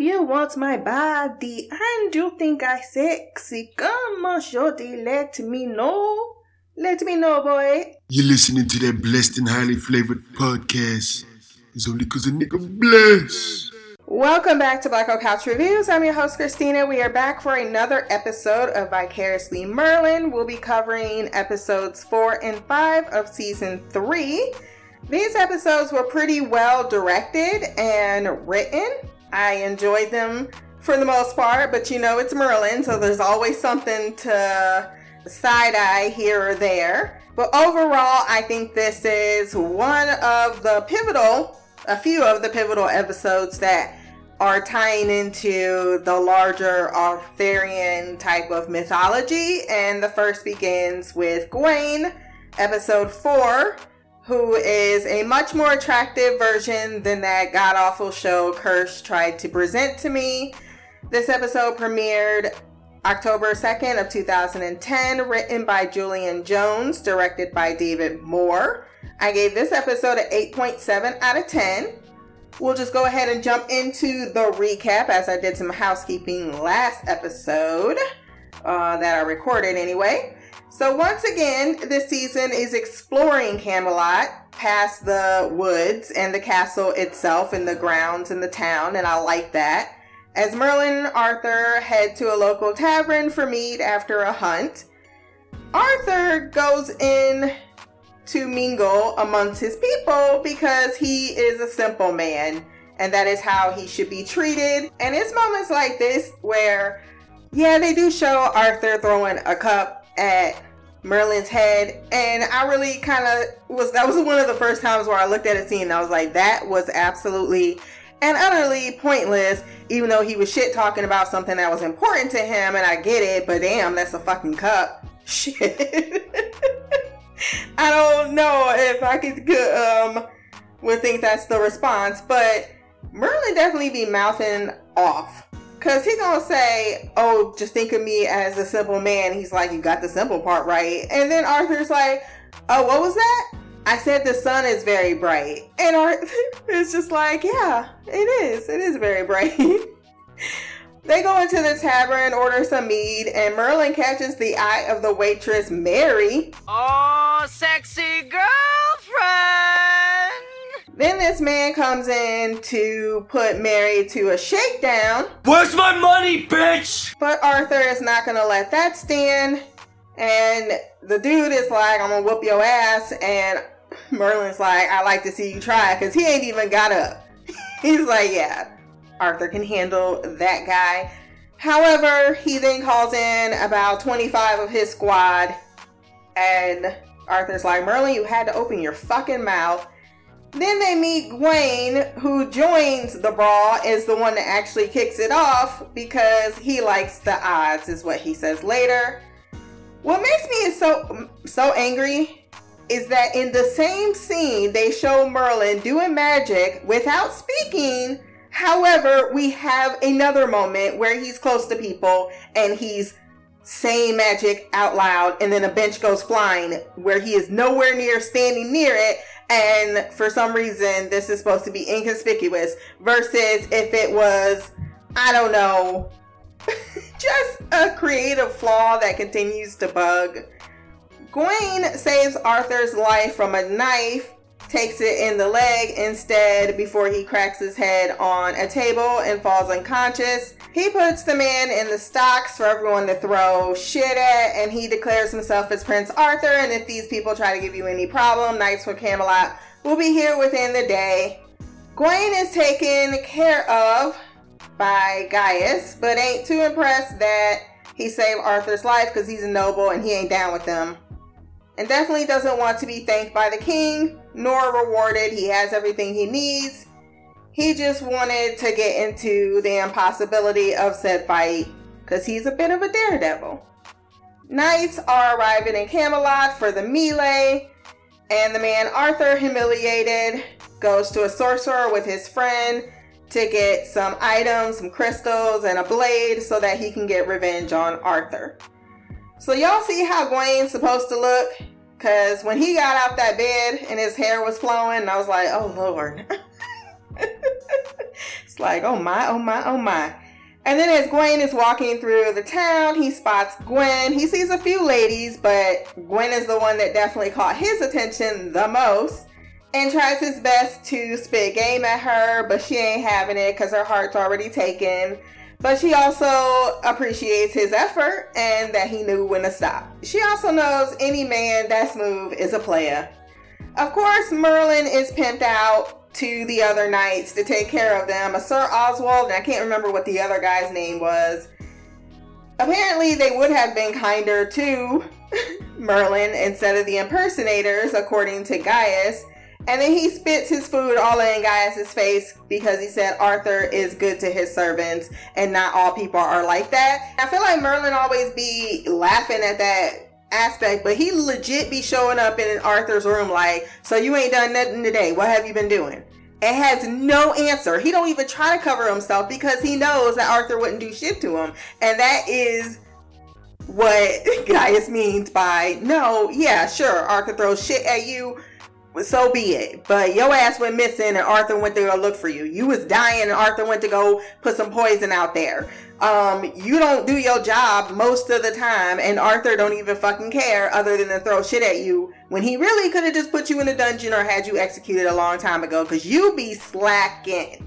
you want my body and you think I sexy, come on, shorty, let me know. Let me know, boy. You're listening to that blessed and highly flavored podcast. It's only because a nigga blessed. Welcome back to Black Oak Couch Reviews. I'm your host, Christina. We are back for another episode of Vicariously Merlin. We'll be covering episodes 4 and 5 of season 3. These episodes were pretty well directed and written. I enjoyed them for the most part, but you know, it's Merlin, so there's always something to side-eye here or there. But overall, I think this is a few of the pivotal episodes that are tying into the larger Arthurian type of mythology, and the first begins with Gwaine, episode 4, who is a much more attractive version than that god-awful show Kirsch tried to present to me. This episode premiered October 2nd of 2010, written by Julian Jones, directed by David Moore. I gave this episode an 8.7 out of 10. We'll just go ahead and jump into the recap, as I did some housekeeping last episode that I recorded anyway. So once again, this season is exploring Camelot past the woods and the castle itself and the grounds and the town, and I like that. As Merlin and Arthur head to a local tavern for mead after a hunt, Arthur goes in to mingle amongst his people because he is a simple man and that is how he should be treated. And it's moments like this where, yeah, they do show Arthur throwing a cup at Merlin's head, and I really kind of that was one of the first times where I looked at a scene and I was like, that was absolutely and utterly pointless, even though he was shit talking about something that was important to him, and I get it, but damn, that's a fucking cup. Shit. I don't know if I would think that's the response, but Merlin definitely be mouthing off, cause he gonna say, oh, just think of me as a simple man. He's like, you got the simple part right. And then Arthur's like, oh, what was that? I said the sun is very bright. And Arthur is just like, yeah, it is very bright. They go into the tavern, order some mead, and Merlin catches the eye of the waitress, Mary. Oh, sexy girlfriend! Then this man comes in to put Mary to a shakedown. Where's my money, bitch? But Arthur is not gonna let that stand, and the dude is like, I'm gonna whoop your ass, and Merlin's like, I like to see you try, because he ain't even got up. He's like, yeah, Arthur can handle that guy. However, he then calls in about 25 of his squad, and Arthur's like, Merlin, you had to open your fucking mouth. Then they meet Gwaine, who joins the brawl, is the one that actually kicks it off because he likes the odds, is what he says later. What makes me so angry is that in the same scene, they show Merlin doing magic without speaking. However, we have another moment where he's close to people and he's saying magic out loud, and then a bench goes flying where he is nowhere near standing near it, and for some reason this is supposed to be inconspicuous, versus if it was, I don't know, just a creative flaw that continues to bug. Gwaine saves Arthur's life from a knife, takes it in the leg instead before he cracks his head on a table and falls unconscious. He puts the man in the stocks for everyone to throw shit at, and he declares himself as Prince Arthur, and if these people try to give you any problem, Knights for Camelot will be here within the day. Gwaine is taken care of by Gaius, but ain't too impressed that he saved Arthur's life because he's a noble and he ain't down with them. And definitely doesn't want to be thanked by the king, nor rewarded. He has everything he needs. He just wanted to get into the impossibility of said fight, because he's a bit of a daredevil. Knights are arriving in Camelot for the melee, and the man Arthur, humiliated, goes to a sorcerer with his friend to get some items, some crystals, and a blade so that he can get revenge on Arthur. So y'all see how Gwaine's supposed to look? Because when he got out that bed and his hair was flowing, I was like, oh Lord. It's like, oh my, oh my, oh my. And then as Gwaine is walking through the town, he spots Gwen. He sees a few ladies, but Gwen is the one that definitely caught his attention the most and tries his best to spit game at her, but she ain't having it because her heart's already taken. But she also appreciates his effort and that he knew when to stop. She also knows any man that's smooth is a player. Of course, Merlin is pimped out to the other knights to take care of them. A Sir Oswald, and I can't remember what the other guy's name was. Apparently, they would have been kinder to Merlin instead of the impersonators, according to Gaius. And then he spits his food all in Gaius's face because he said Arthur is good to his servants and not all people are like that. I feel like Merlin always be laughing at that aspect, but he legit be showing up in Arthur's room like, so you ain't done nothing today. What have you been doing? It has no answer. He don't even try to cover himself because he knows that Arthur wouldn't do shit to him. And that is what Gaius means by, no, yeah, sure, Arthur throws shit at you. So be it, but your ass went missing and Arthur went to go look for you. You was dying and Arthur went to go put some poison out there. You don't do your job most of the time and Arthur don't even fucking care other than to throw shit at you when he really could have just put you in a dungeon or had you executed a long time ago because you be slacking.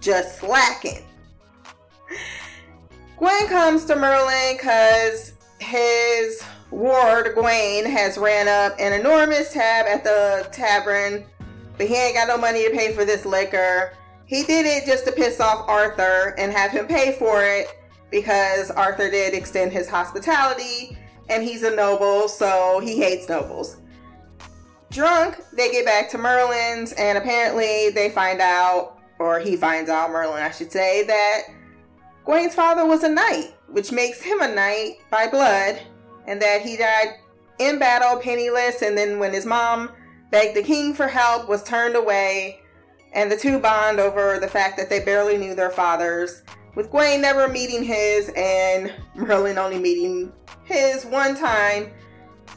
Just slacking. Gwen comes to Merlin because his ward Gwaine has ran up an enormous tab at the tavern, but he ain't got no money to pay for this liquor. He did it just to piss off Arthur and have him pay for it because Arthur did extend his hospitality and he's a noble, so he hates nobles. Drunk, they get back to Merlin's and apparently they find out, or he finds out, Merlin I should say, that Gwaine's father was a knight, which makes him a knight by blood, and that he died in battle penniless, and then when his mom begged the king for help, was turned away, and the two bond over the fact that they barely knew their fathers, with Gwaine never meeting his and Merlin only meeting his one time,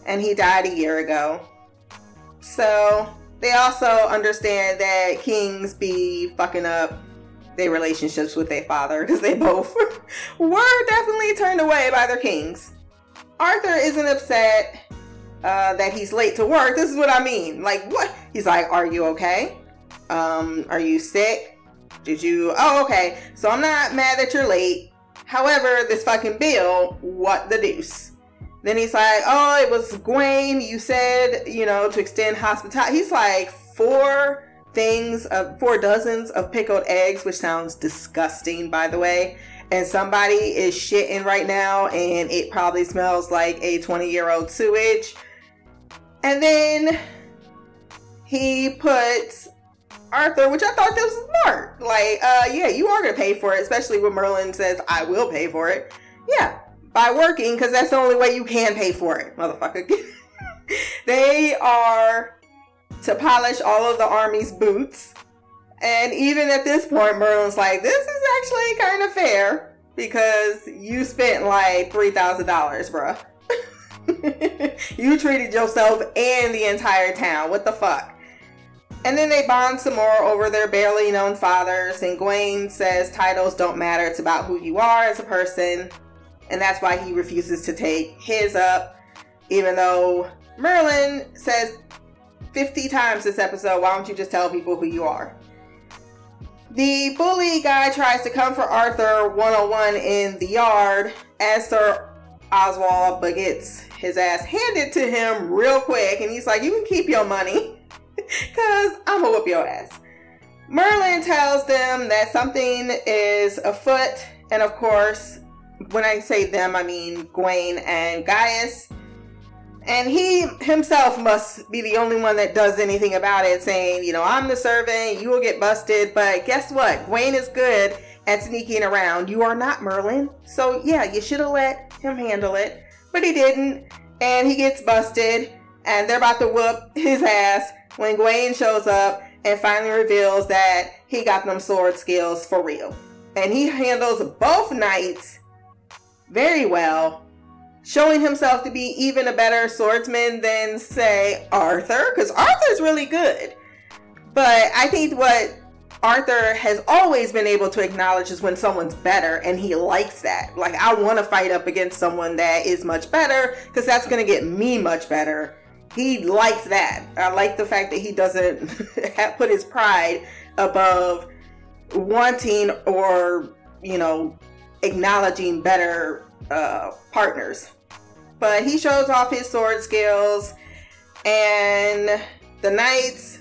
and he died a year ago. So they also understand that kings be fucking up their relationships with their father because they both were definitely turned away by their kings. Arthur isn't upset that he's late to work. This is what I mean. Like, what? He's like, are you okay? Are you sick? Oh, okay. So I'm not mad that you're late. However, this fucking bill, what the deuce? Then he's like, oh, it was Gwaine. You said, to extend hospitality. He's like, four dozens of pickled eggs, which sounds disgusting, by the way. And somebody is shitting right now and it probably smells like a 20-year-old sewage. And then he puts Arthur, which I thought that was smart. Like, yeah, you are going to pay for it, especially when Merlin says, I will pay for it. Yeah, by working, because that's the only way you can pay for it, motherfucker. They are to polish all of the army's boots. And even at this point, Merlin's like, this is actually kind of fair because you spent like $3,000, bruh. You treated yourself and the entire town. What the fuck? And then they bond some more over their barely known fathers. And Gwaine says titles don't matter. It's about who you are as a person. And that's why he refuses to take his up. Even though Merlin says 50 times this episode, why don't you just tell people who you are? The bully guy tries to come for Arthur one-on-one in the yard as Sir Oswald, but gets his ass handed to him real quick. And he's like, you can keep your money because I'm going to whoop your ass. Merlin tells them that something is afoot. And of course, when I say them, I mean Gwaine and Gaius. And he himself must be the only one that does anything about it, saying, I'm the servant, you will get busted. But guess what? Gwaine is good at sneaking around. You are not, Merlin. So yeah, you should have let him handle it. But he didn't. And he gets busted. And they're about to whoop his ass when Gwaine shows up and finally reveals that he got them sword skills for real. And he handles both knights very well, showing himself to be even a better swordsman than, say, Arthur, because Arthur's really good. But I think what Arthur has always been able to acknowledge is when someone's better, and he likes that. Like, I want to fight up against someone that is much better because that's going to get me much better. He likes that. I like the fact that he doesn't put his pride above wanting or, you know, acknowledging better partners. But he shows off his sword skills, and the knight's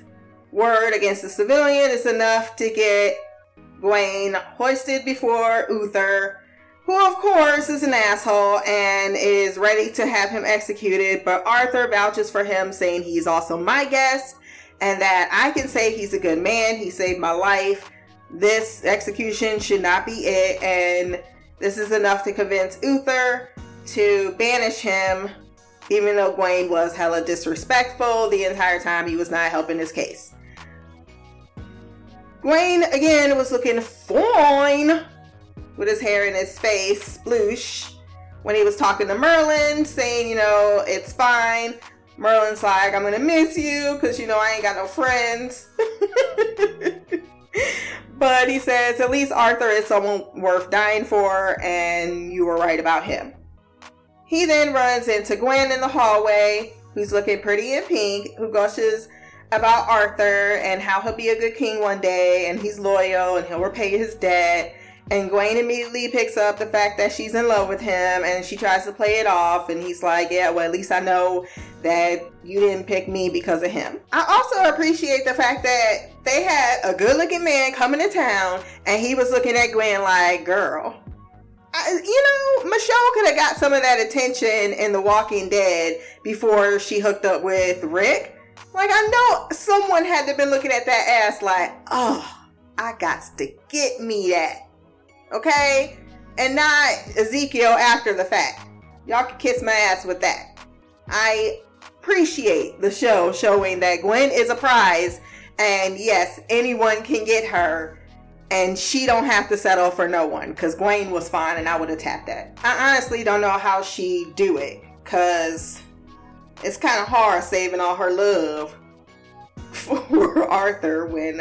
word against the civilian is enough to get Gwaine hoisted before Uther, who of course is an asshole and is ready to have him executed. But Arthur vouches for him, saying he's also my guest and that I can say he's a good man. He saved my life. This execution should not be it. And this is enough to convince Uther to banish him, even though Gwaine was hella disrespectful the entire time. He was not helping his case. Gwaine again was looking fine with his hair in his face, sploosh, when he was talking to Merlin, saying, you know, it's fine. Merlin's like, I'm gonna miss you because, you know, I ain't got no friends. But he says, at least Arthur is someone worth dying for, and you were right about him. He then runs into Gwen in the hallway, who's looking pretty in pink, who gushes about Arthur and how he'll be a good king one day, and he's loyal, and he'll repay his debt. And Gwaine immediately picks up the fact that she's in love with him, and she tries to play it off, and he's like, yeah, well, at least I know that you didn't pick me because of him. I also appreciate the fact that they had a good looking man coming to town, and he was looking at Gwen like, girl, you know, Michelle could have got some of that attention in The Walking Dead before she hooked up with Rick. Like, I know someone had to have been looking at that ass like, oh, I got to get me that. Okay? And not Ezekiel after the fact. Y'all can kiss my ass with that. I appreciate the show showing that Gwen is a prize, and yes, anyone can get her, and she don't have to settle for no one, because Gwaine was fine, and I would have tapped that. I honestly don't know how she do it, because it's kind of hard saving all her love for Arthur when,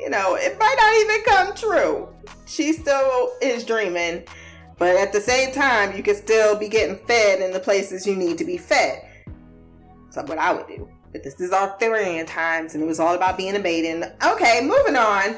you know, it might not even come true. She still is dreaming, but at the same time, you can still be getting fed in the places you need to be fed. That's what I would do. But this is Arthurian times, and it was all about being a maiden. Okay, moving on.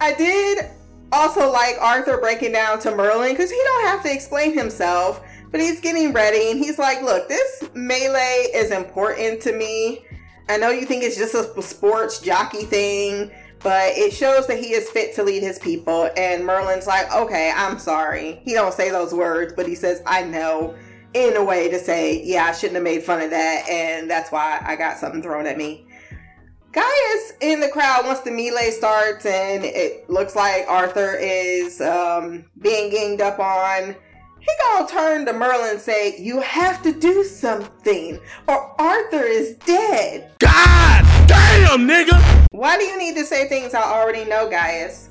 I did also like Arthur breaking down to Merlin, because he don't have to explain himself, but he's getting ready, and he's like, look, this melee is important to me. I know you think it's just a sports jockey thing, but it shows that he is fit to lead his people. And Merlin's like, okay, I'm sorry. He don't say those words, but he says, I know, in a way to say, yeah, I shouldn't have made fun of that, and that's why I got something thrown at me. Gaius in the crowd once the melee starts, and it looks like Arthur is being ganged up on. He gonna turn to Merlin and say, you have to do something or Arthur is dead. God damn, nigga! Why do you need to say things I already know, Gaius?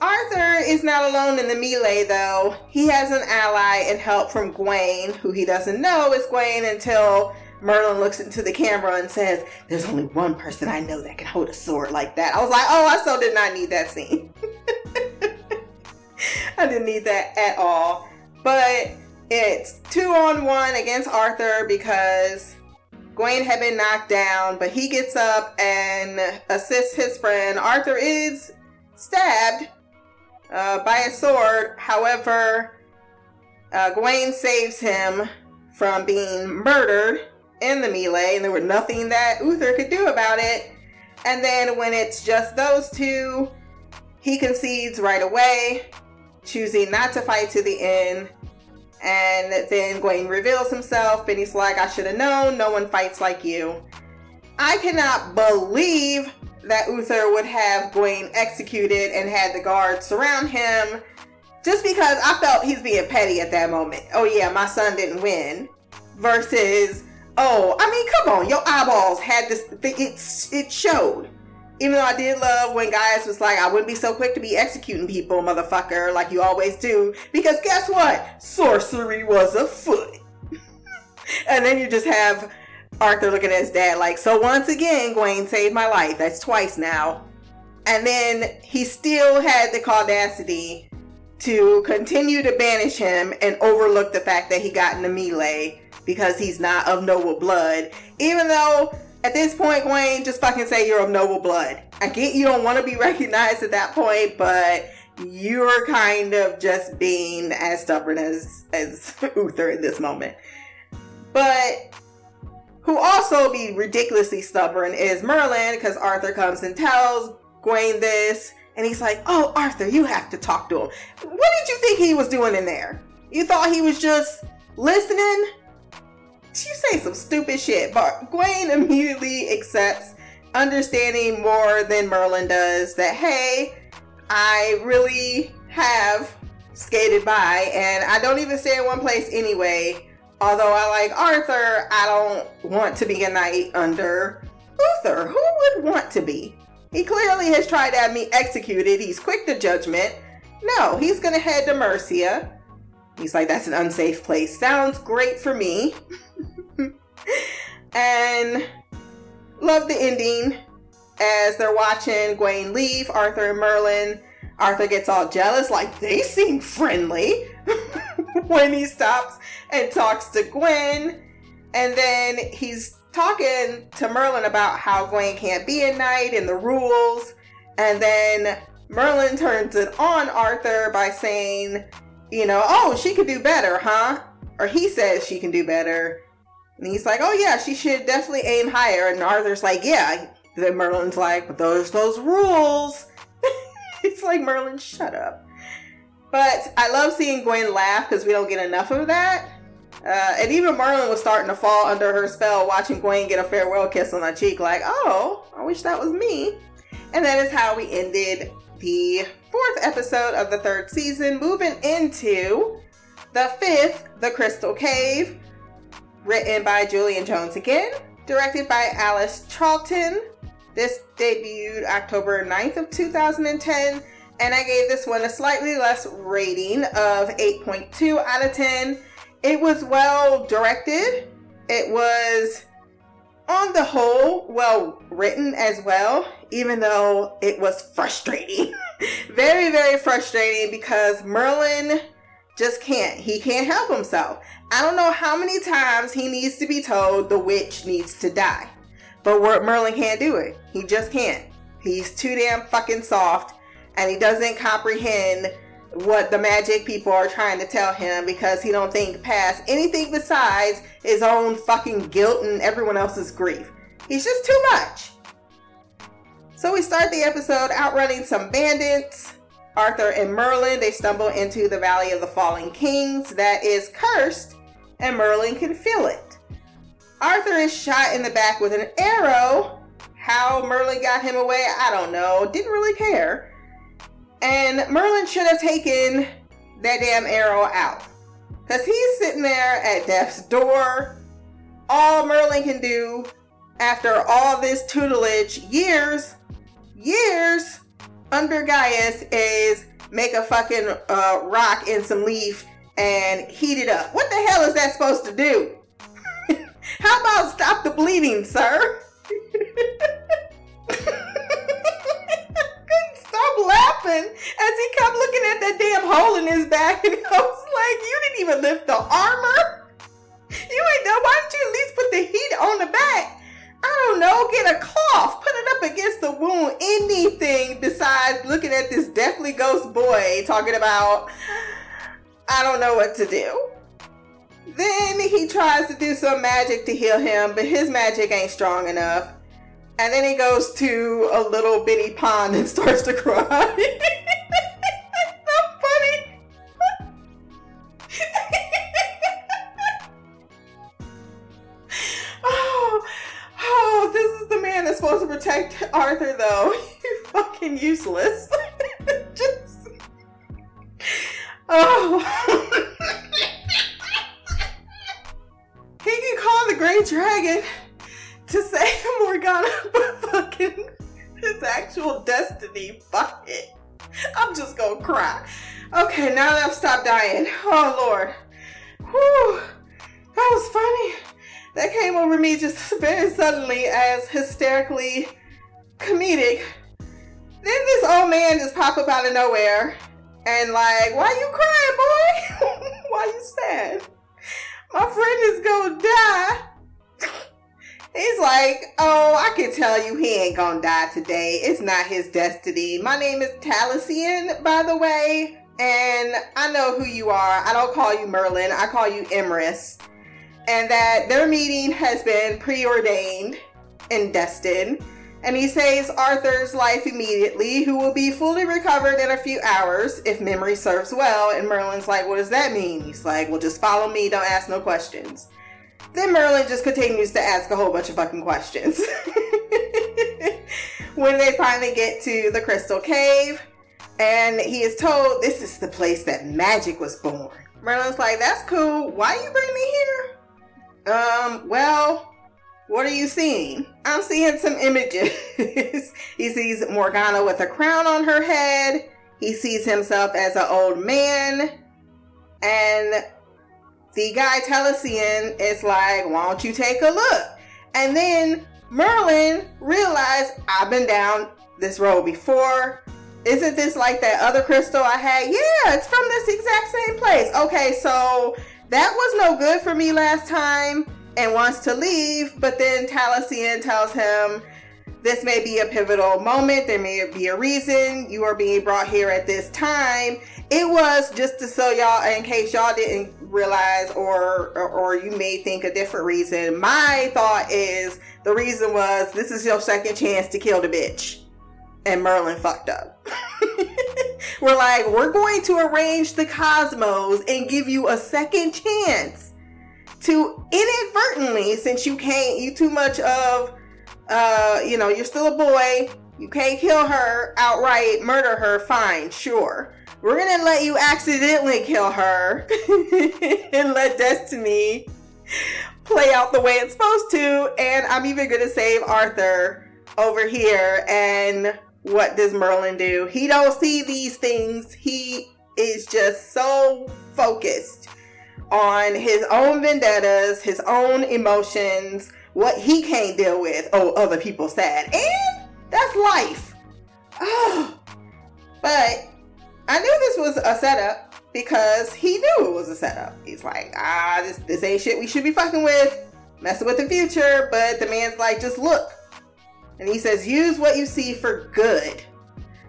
Arthur is not alone in the melee, though. He has an ally and help from Gwaine, who he doesn't know is Gwaine until Merlin looks into the camera and says, there's only one person I know that can hold a sword like that. I was like, oh, I so did not need that scene. I didn't need that at all. But it's 2-on-1 against Arthur because Gwaine had been knocked down, but he gets up and assists his friend. Arthur is stabbed by a sword. However, Gwaine saves him from being murdered in the melee, and there was nothing that Uther could do about it. And then when it's just those two, he concedes right away, choosing not to fight to the end. And then Gwaine reveals himself, and he's like, I should have known, no one fights like you. I cannot believe that Uther would have Gwaine executed and had the guards surround him, just because I felt he's being petty at that moment. Oh yeah, my son didn't win, versus, oh, I mean, come on, your eyeballs had this thing, it showed. Even though I did love when Gaius was like, I wouldn't be so quick to be executing people, motherfucker, like you always do. Because guess what? Sorcery was afoot. And then you just have Arthur looking at his dad like, so once again, Gwaine saved my life. That's twice now. And then he still had the audacity to continue to banish him and overlook the fact that he got in the melee because he's not of noble blood. Even though at this point, Gwaine, just fucking say you're of noble blood. I get you don't want to be recognized at that point, but you're kind of just being as stubborn as Uther in this moment. But who also be ridiculously stubborn is Merlin, because Arthur comes and tells Gwaine this, and he's like, oh, Arthur, you have to talk to him. What did you think he was doing in there? You thought he was just listening? You say some stupid shit, but Gwaine immediately accepts, understanding more than Merlin does, that, hey, I really have skated by, and I don't even stay in one place anyway. Although I like Arthur, I don't want to be a knight under Uther. Who would want to be? He clearly has tried to have me executed. He's quick to judgment. No, he's going to head to Mercia. He's like, that's an unsafe place. Sounds great for me. And love the ending. As they're watching Gwaine leave, Arthur and Merlin, Arthur gets all jealous, like, they seem friendly, when he stops and talks to Gwen. And then he's talking to Merlin about how Gwaine can't be a knight and the rules. And then Merlin turns it on Arthur by saying, you know, oh, she could do better, huh? Or he says she can do better. And he's like, oh yeah, she should definitely aim higher. And Arthur's like, yeah. Then Merlin's like, but those rules. It's like, Merlin, shut up. But I love seeing Gwen laugh because we don't get enough of that. And even Merlin was starting to fall under her spell, watching Gwen get a farewell kiss on her cheek, like, oh, I wish that was me. And that is how we ended the 4th episode of the 3rd season, moving into the 5th, The Crystal Cave, written by Julian Jones again, directed by Alice Charlton. This debuted October 9th of 2010, and I gave this one a slightly less rating of 8.2 out of 10. It was well directed. It was, on the whole, well written as well, even though it was frustrating. Very, very frustrating, because Merlin just can't. He can't help himself. I don't know how many times he needs to be told the witch needs to die. But Merlin can't do it. He just can't. He's too damn fucking soft, and he doesn't comprehend what the magic people are trying to tell him, because he don't think past anything besides his own fucking guilt and everyone else's grief. He's just too much. So we start the episode outrunning some bandits. Arthur and Merlin, they stumble into the Valley of the Fallen Kings that is cursed, and Merlin can feel it. Arthur is shot in the back with an arrow. How Merlin got him away, I don't know. Didn't really care. And Merlin should have taken that damn arrow out, because he's sitting there at death's door. All Merlin can do after all this tutelage, years under Gaius, is make a fucking rock in some leaf and heat it up. What the hell is that supposed to do? How about stop the bleeding, sir? Couldn't stop laughing as he kept looking at that damn hole in his back, and I was like, you didn't even lift the armor? You ain't done. Why don't you at least put the heat on the back? I don't know, get a cloth, put it up against the wound, anything besides looking at this deathly ghost boy talking about, I don't know what to do. Then he tries to do some magic to heal him, but his magic ain't strong enough. And then he goes to a little bitty pond and starts to cry. That's so funny. Oh, this is the man that's supposed to protect Arthur, though. You're fucking useless. Just, oh. He can call the Great Dragon to save Morgana, but fucking his actual destiny, fuck it. I'm just gonna cry. Okay, now that I've stopped dying. Oh, Lord. Whew. That was funny. That came over me just very suddenly as hysterically comedic Then this old man just pop up out of nowhere and like, why you crying, boy? Why you sad? My friend is gonna die. He's like, oh, I can tell you he ain't gonna die today. It's not his destiny. My name is Taliesin, by the way. And I know who you are. I don't call you Merlin. I call you Emrys. And that their meeting has been preordained and destined. And he saves Arthur's life immediately, who will be fully recovered in a few hours if memory serves well. And Merlin's like, what does that mean? He's like, well, just follow me. Don't ask no questions. Then Merlin just continues to ask a whole bunch of fucking questions. When they finally get to the Crystal Cave, and he is told this is the place that magic was born. Merlin's like, that's cool. Why you bring me here? Well, what are you seeing? I'm seeing some images. He sees Morgana with a crown on her head. He sees himself as an old man. And the guy Taliesin is like, why don't you take a look? And then Merlin realized, I've been down this road before. Isn't this like that other crystal I had? Yeah, it's from this exact same place. Okay, so that was no good for me last time and wants to leave. But then Taliesin tells him, this may be a pivotal moment. There may be a reason you are being brought here at this time. It was just to so y'all, in case y'all didn't realize or you may think a different reason. My thought is the reason was this is your second chance to kill the bitch. And Merlin fucked up. We're like, we're going to arrange the cosmos and give you a second chance to inadvertently, since you can't, you too much of, you're still a boy. You can't kill her outright, murder her. Fine, sure. We're going to let you accidentally kill her and let destiny play out the way it's supposed to. And I'm even going to save Arthur over here. And what does Merlin do? He don't see these things. He is just so focused on his own vendettas, his own emotions, what he can't deal with. Oh, other people sad. And that's life. Oh, but I knew this was a setup because he knew it was a setup. He's like, this ain't shit we should be fucking with, messing with the future. But the man's like, just look. And he says, use what you see for good.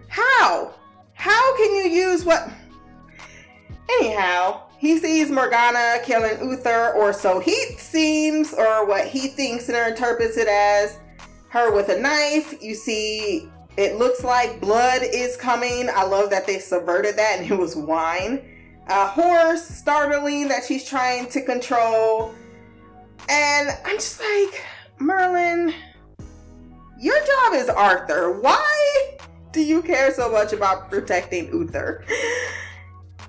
How? How can you use what? Anyhow, he sees Morgana killing Uther, or so he seems, or what he thinks and interprets it as, her with a knife. You see, it looks like blood is coming. I love that they subverted that and it was wine. A horse, startling, that she's trying to control. And I'm just like, Merlin, your job is Arthur. Why do you care so much about protecting Uther?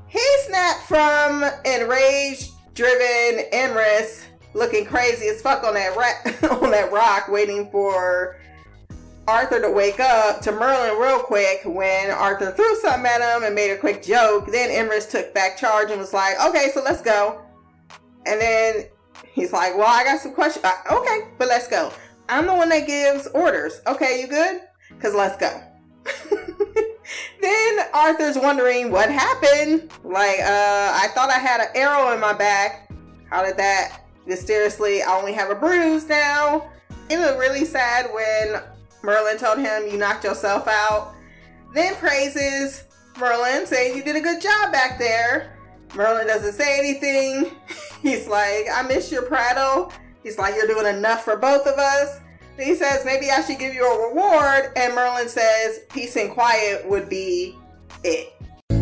He snapped from enraged, driven Emrys, looking crazy as fuck on that rock, waiting for Arthur to wake up, to Merlin real quick when Arthur threw something at him and made a quick joke. Then Emrys took back charge and was like, okay, so let's go. And then he's like, well, I got some questions. Okay, but let's go. I'm the one that gives orders. Okay, you good? Because let's go. Then Arthur's wondering what happened. Like, I thought I had an arrow in my back. How did that? Mysteriously, I only have a bruise now. It was really sad when Merlin told him you knocked yourself out. Then praises Merlin, saying you did a good job back there. Merlin doesn't say anything. He's like, I miss your prattle. He's like, you're doing enough for both of us. Then he says, maybe I should give you a reward. And Merlin says, peace and quiet would be it.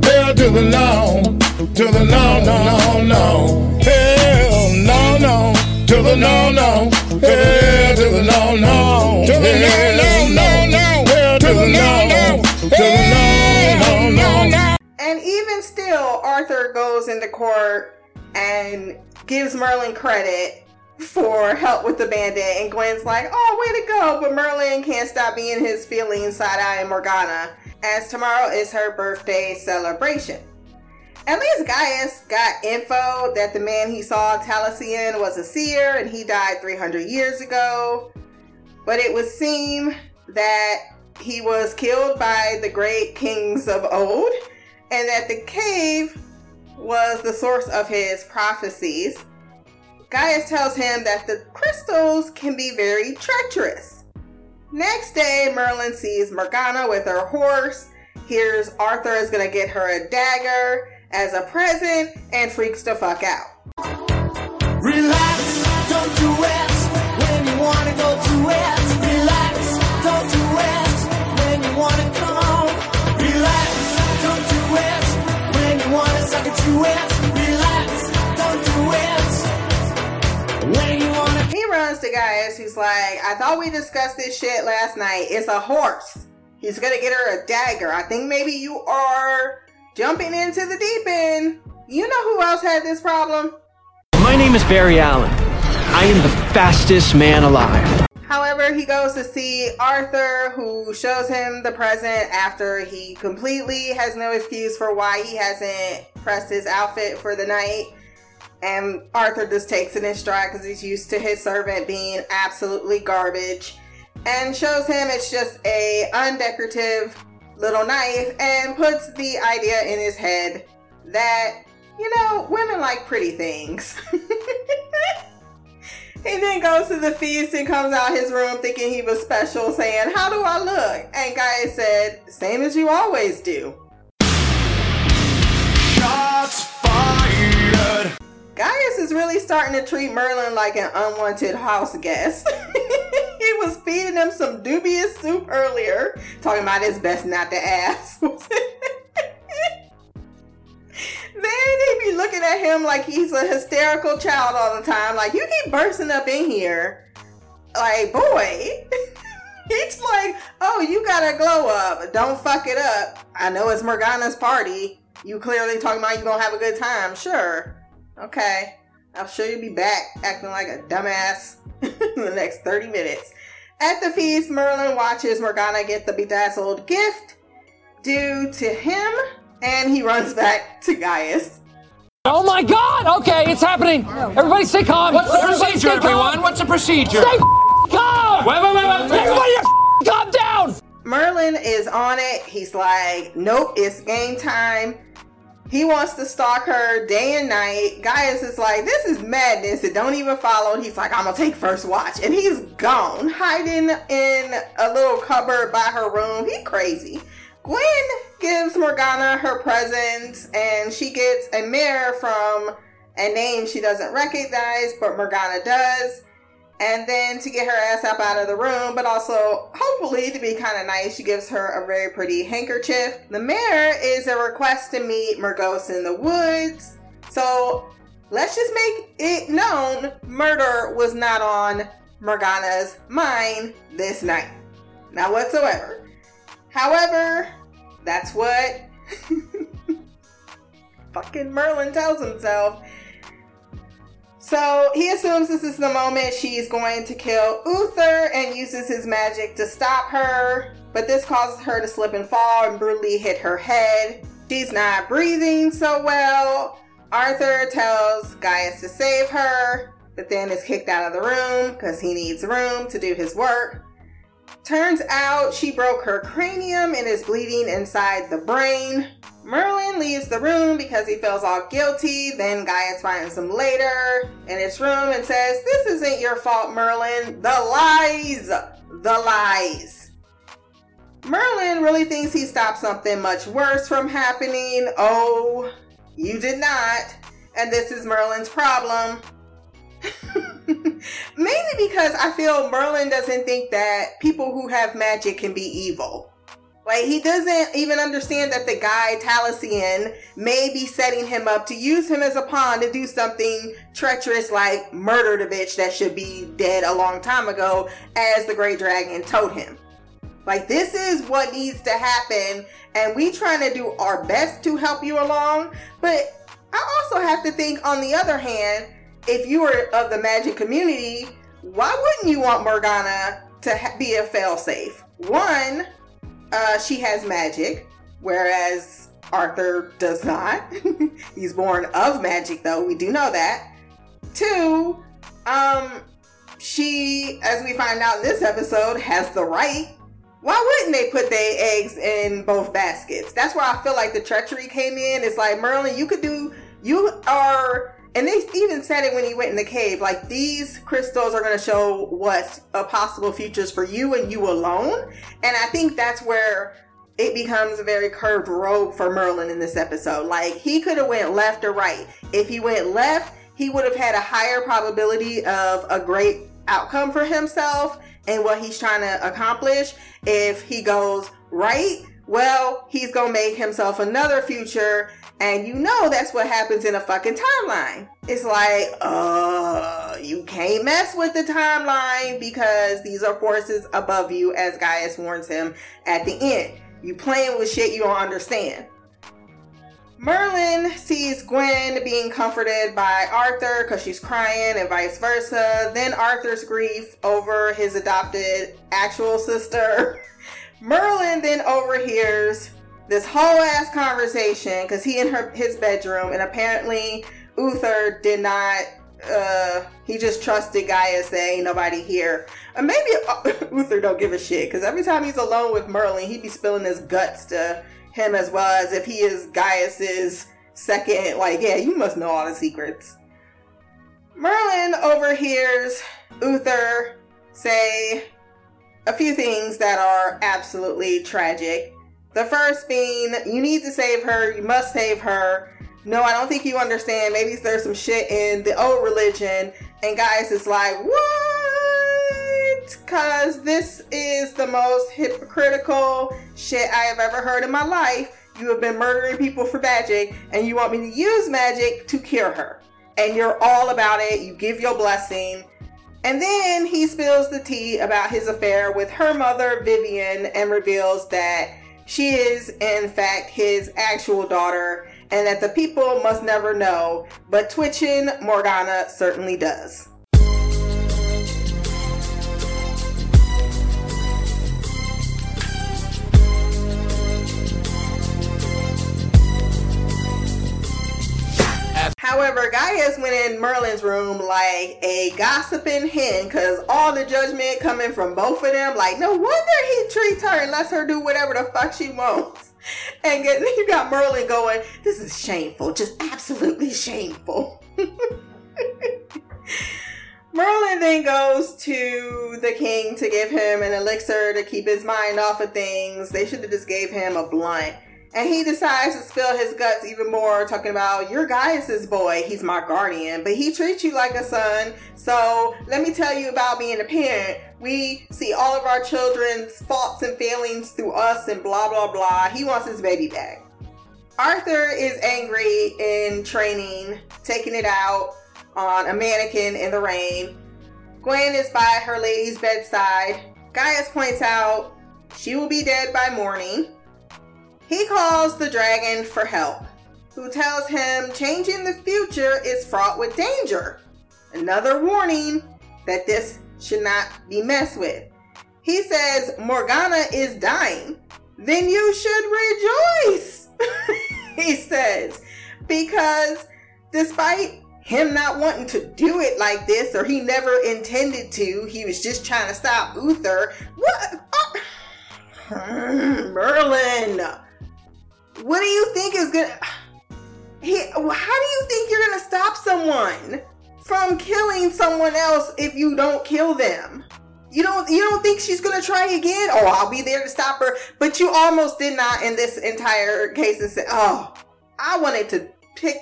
Hell to the no, to the no. Hell no, to the no. Hell to the no. To the no. Hell to the no. To the no. And even still, Arthur goes into court and gives Merlin credit for help with the bandit, and Gwen's like, oh, way to go. But Merlin can't stop being his feelings, side-eyeing Morgana, as tomorrow is her birthday celebration. At least Gaius got info that the man he saw, Taliesin, was a seer and he died 300 years ago. But it would seem that he was killed by the great kings of old, and that the cave was the source of his prophecies. Gaius tells him that the crystals can be very treacherous. Next day, Merlin sees Morgana with her horse, hears Arthur is going to get her a dagger as a present, and freaks the fuck out. Relax, don't do it when you want to go to it. Relax, don't do it when you want to come home. Relax, don't do it when you want to suck it to it. Relax, don't do it when you want to... He runs to Gaius, who's like, I thought we discussed this shit last night. It's a horse. He's going to get her a dagger. I think maybe you are jumping into the deep end. You know who else had this problem? My name is Barry Allen. I am the fastest man alive. However, he goes to see Arthur, who shows him the present after he completely has no excuse for why he hasn't pressed his outfit for the night. And Arthur just takes it in stride because he's used to his servant being absolutely garbage, and shows him it's just a undecorative little knife, and puts the idea in his head that, you know, women like pretty things. He then goes to the feast and comes out his room thinking he was special, saying, how do I look? And Gaius said, same as you always do. Shots fired. Gaius is really starting to treat Merlin like an unwanted house guest. He was feeding him some dubious soup earlier, talking about it's best not to ask. Then he be looking at him like he's a hysterical child all the time, like, you keep bursting up in here, like, boy. He's like, oh, you gotta glow up, don't fuck it up. I know it's Morgana's party. You clearly talking about you gonna have a good time. Sure, okay, I'm sure you'll be back acting like a dumbass in the next 30 minutes. At the feast, Merlin watches Morgana get the bedazzled gift due to him, and he runs back to Gaius. Oh my God! Okay, it's happening. Everybody stay calm. What's the procedure, everyone? What's the procedure? Stay calm! Wait. Everybody calm down! Merlin is on it. He's like, nope, it's game time. He wants to stalk her day and night. Gaius is like, this is madness. It don't even follow. And he's like, I'm going to take first watch. And he's gone, hiding in a little cupboard by her room. He crazy. Gwen gives Morgana her presents, and she gets a mirror from a name she doesn't recognize, but Morgana does. And then to get her ass up out of the room, but also hopefully to be kind of nice, she gives her a very pretty handkerchief. The mirror is a request to meet Murgos in the woods. So let's just make it known, murder was not on Morgana's mind this night. Not whatsoever. However, that's what fucking Merlin tells himself. So he assumes this is the moment she's going to kill Uther and uses his magic to stop her. But this causes her to slip and fall and brutally hit her head. She's not breathing so well. Arthur tells Gaius to save her, but then is kicked out of the room because he needs room to do his work. Turns out she broke her cranium and is bleeding inside the brain. Merlin leaves the room because he feels all guilty. Then Gaius finds him later in his room and says, this isn't your fault, Merlin. The lies. Merlin really thinks he stopped something much worse from happening. Oh, you did not. And this is Merlin's problem. Mainly because I feel Merlin doesn't think that people who have magic can be evil. Like, he doesn't even understand that the guy, Taliesin, may be setting him up to use him as a pawn to do something treacherous like murder the bitch that should be dead a long time ago, as the Great Dragon told him. Like, this is what needs to happen, and we trying to do our best to help you along. But I also have to think, on the other hand, if you were of the magic community, why wouldn't you want Morgana to be a failsafe? One... she has magic, whereas Arthur does not. He's born of magic, though. We do know that. Two, she, as we find out in this episode, has the right Why wouldn't they put their eggs in both baskets? That's where I feel like the treachery came in. It's like, Merlin, and they even said it when he went in the cave, like, these crystals are going to show what's a possible futures for you and you alone. And I think that's where it becomes a very curved road for Merlin in this episode. Like, he could have went left or right. If he went left, he would have had a higher probability of a great outcome for himself and what he's trying to accomplish. If he goes right, well, he's gonna make himself another future, and you know that's what happens in a fucking timeline. It's like, you can't mess with the timeline because these are forces above you, as Gaius warns him at the end. You playing with shit you don't understand. Merlin sees Gwen being comforted by Arthur because she's crying and vice versa. Then Arthur's grief over his adopted actual sister. Merlin then overhears this whole ass conversation because he in his bedroom, and apparently Uther did not, he just trusted Gaius that ain't nobody here. Or maybe Uther don't give a shit because every time he's alone with Merlin, he be spilling his guts to him as well, as if he is Gaius's second, like, yeah, you must know all the secrets. Merlin overhears Uther say a few things that are absolutely tragic. The first being, you need to save her, you must save her. No, I don't think you understand. Maybe there's some shit in the old religion. And Gaius is like, what? Because this is the most hypocritical shit I have ever heard in my life. You have been murdering people for magic, and you want me to use magic to cure her. And you're all about it. You give your blessing. And then he spills the tea about his affair with her mother, Vivian, and reveals that she is, in fact, his actual daughter, and that the people must never know, but twitching Morgana certainly does. However, Gaius went in Merlin's room like a gossiping hen, because all the judgment coming from both of them, like, no wonder he treats her and lets her do whatever the fuck she wants. And you got Merlin going, this is shameful, just absolutely shameful. Merlin then goes to the king to give him an elixir to keep his mind off of things. They should have just gave him a blunt. And he decides to spill his guts even more, talking about, you're Gaius's boy, he's my guardian, but he treats you like a son. So let me tell you about being a parent. We see all of our children's faults and failings through us and blah, blah, blah. He wants his baby back. Arthur is angry in training, taking it out on a mannequin in the rain. Gwen is by her lady's bedside. Gaius points out she will be dead by morning. He calls the dragon for help, who tells him changing the future is fraught with danger. Another warning that this should not be messed with. He says Morgana is dying. Then you should rejoice, he says, because despite him not wanting to do it like this, or he never intended to, he was just trying to stop Uther. What? Merlin. What do you think is gonna... how do you think you're gonna stop someone from killing someone else if you don't kill them? You don't think she's gonna try again? Oh, I'll be there to stop her. But you almost did not in this entire case and said, oh, I wanted to put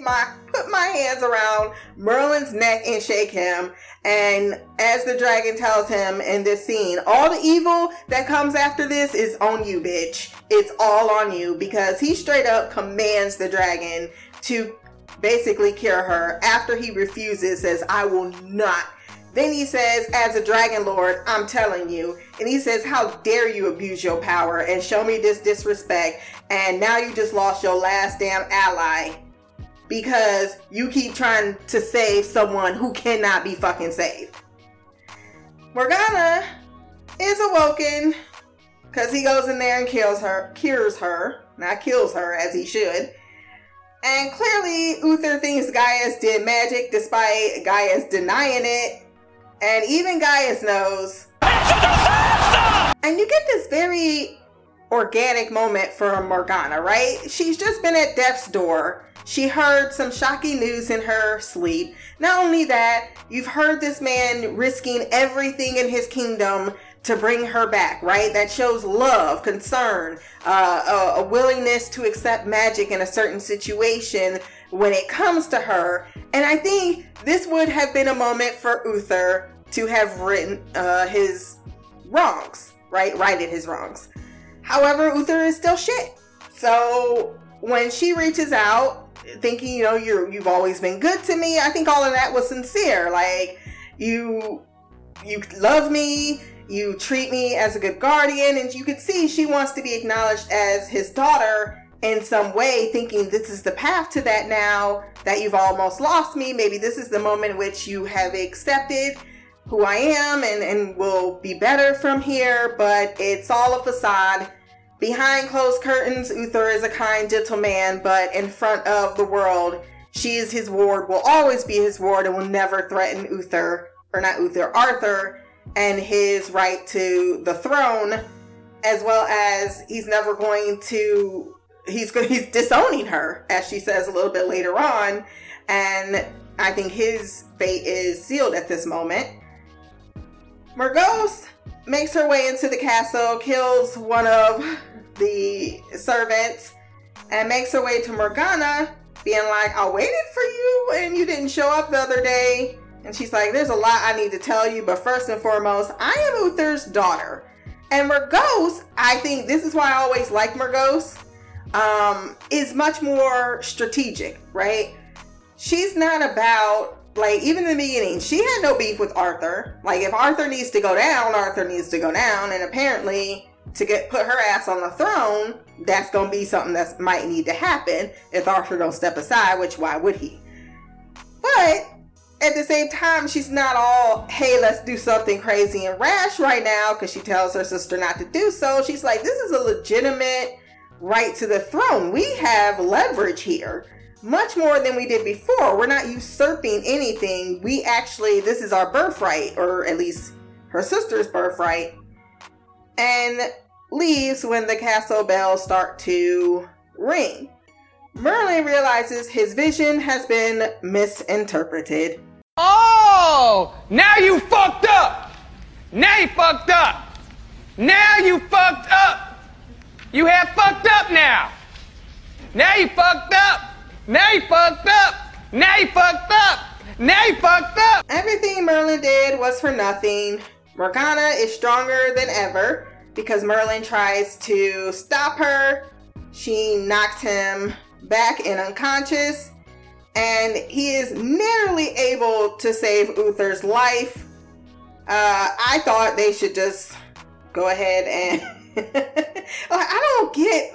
my hands around Merlin's neck and shake him. And as the dragon tells him in this scene, all the evil that comes after this is on you, bitch. It's all on you, because he straight up commands the dragon to basically cure her. After he refuses, says, I will not. Then he says, as a dragon lord, I'm telling you. And he says, how dare you abuse your power and show me this disrespect. And now you just lost your last damn ally, because you keep trying to save someone who cannot be fucking saved. Morgana is awoken because he goes in there and cures her, not kills her as he should. And clearly Uther thinks Gaius did magic despite Gaius denying it. And even Gaius knows. It's a disaster! And you get this very organic moment for Morgana, right? She's just been at death's door. She heard some shocking news in her sleep. Not only that, you've heard this man risking everything in his kingdom to bring her back, right? That shows love, concern, a willingness to accept magic in a certain situation when it comes to her. And I think this would have been a moment for Uther to have written his wrongs, right? Righted his wrongs. However, Uther is still shit. So when she reaches out, thinking, you know, you've always been good to me, I think all of that was sincere. Like, you love me, you treat me as a good guardian, and you could see she wants to be acknowledged as his daughter in some way, thinking this is the path to that now that you've almost lost me. Maybe this is the moment in which you have accepted who I am and will be better from here, but it's all a facade. Behind closed curtains, Uther is a kind, gentle man, but in front of the world, she is his ward, will always be his ward, and will never threaten Arthur and his right to the throne, as well as he's disowning her, as she says a little bit later on. And I think his fate is sealed at this moment. Murgause makes her way into the castle, kills one of the servants, and makes her way to Morgana, being like, I waited for you and you didn't show up the other day. And she's like, there's a lot I need to tell you, but first and foremost, I am Uther's daughter. And Morgause, I think this is why I always liked Morgause, is much more strategic, right? She's not about, like, even in the beginning, she had no beef with Arthur. Like, if Arthur needs to go down, Arthur needs to go down. And apparently, to put her ass on the throne, that's going to be something that might need to happen if Arthur don't step aside, which why would he? But at the same time, she's not all, hey, let's do something crazy and rash right now, because she tells her sister not to do so. She's like, this is a legitimate right to the throne. We have leverage here, much more than we did before. We're not usurping anything. We actually, this is our birthright, or at least her sister's birthright. And leaves when the castle bells start to ring. Merlin realizes his vision has been misinterpreted. Oh, now you fucked up. Now you fucked up. Now you fucked up. You have fucked up now. Now you fucked up. Now you fucked up. Now you fucked up. Now you fucked up. Everything Merlin did was for nothing. Morgana is stronger than ever because Merlin tries to stop her. She knocks him back and unconscious, and he is nearly able to save Uther's life. I thought they should just go ahead and I don't get,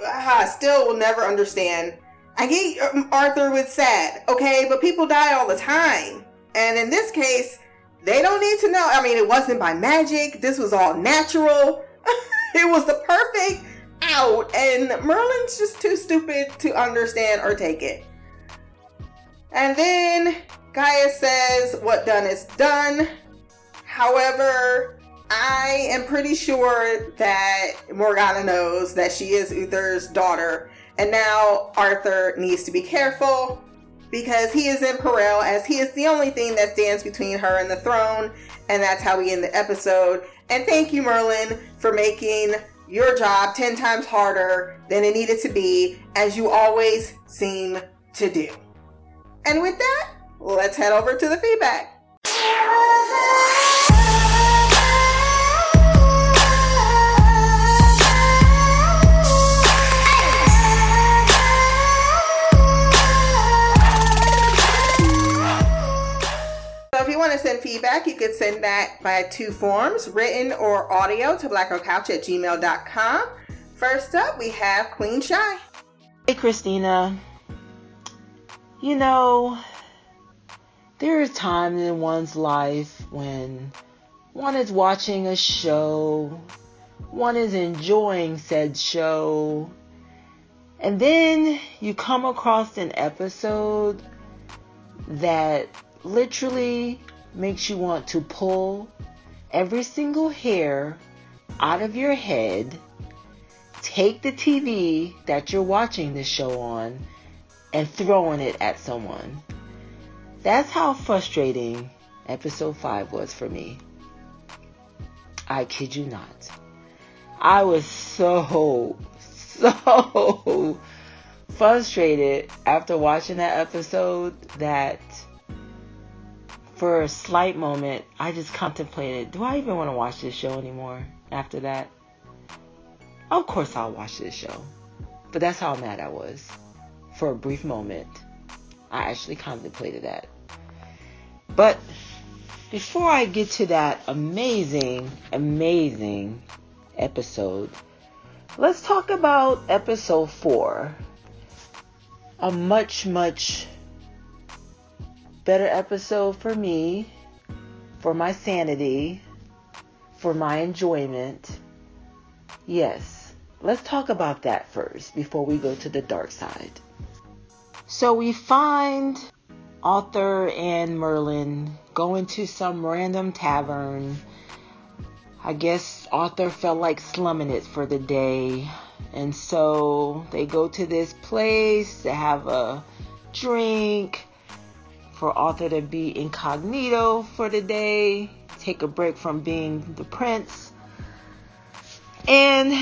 still will never understand. I get Arthur was sad, okay, but people die all the time, and in this case they don't need to know. I mean, it wasn't by magic, this was all natural. It was the perfect out, and Merlin's just too stupid to understand or take it. And then Gaius says, what done is done. However, I am pretty sure that Morgana knows that she is Uther's daughter, and now Arthur needs to be careful because he is in peril, as he is the only thing that stands between her and the throne. And that's how we end the episode. And thank you, Merlin, for making your job 10 times harder than it needed to be, as you always seem to do. And with that, let's head over to the feedback. So if you want to send feedback, you could send that by two forms, written or audio, to blackoutcouch@gmail.com. First up, we have Queen Shy. Hey, Christina. You know, there is time in one's life when one is watching a show, one is enjoying said show, and then you come across an episode that literally makes you want to pull every single hair out of your head, take the TV that you're watching this show on, and throwing it at someone. That's how frustrating episode 5 was for me. I kid you not. I was so frustrated after watching that episode that for a slight moment, I just contemplated, do I even want to watch this show anymore after that? Of course I'll watch this show. But that's how mad I was. For a brief moment, I actually contemplated that. But before I get to that amazing episode, let's talk about episode 4. A much better episode for me, for my sanity, for my enjoyment. Yes, let's talk about that first before we go to the dark side. So we find Arthur and Merlin going to some random tavern. I guess Arthur felt like slumming it for the day, and so they go to this place to have a drink, for Arthur to be incognito for the day, take a break from being the prince. And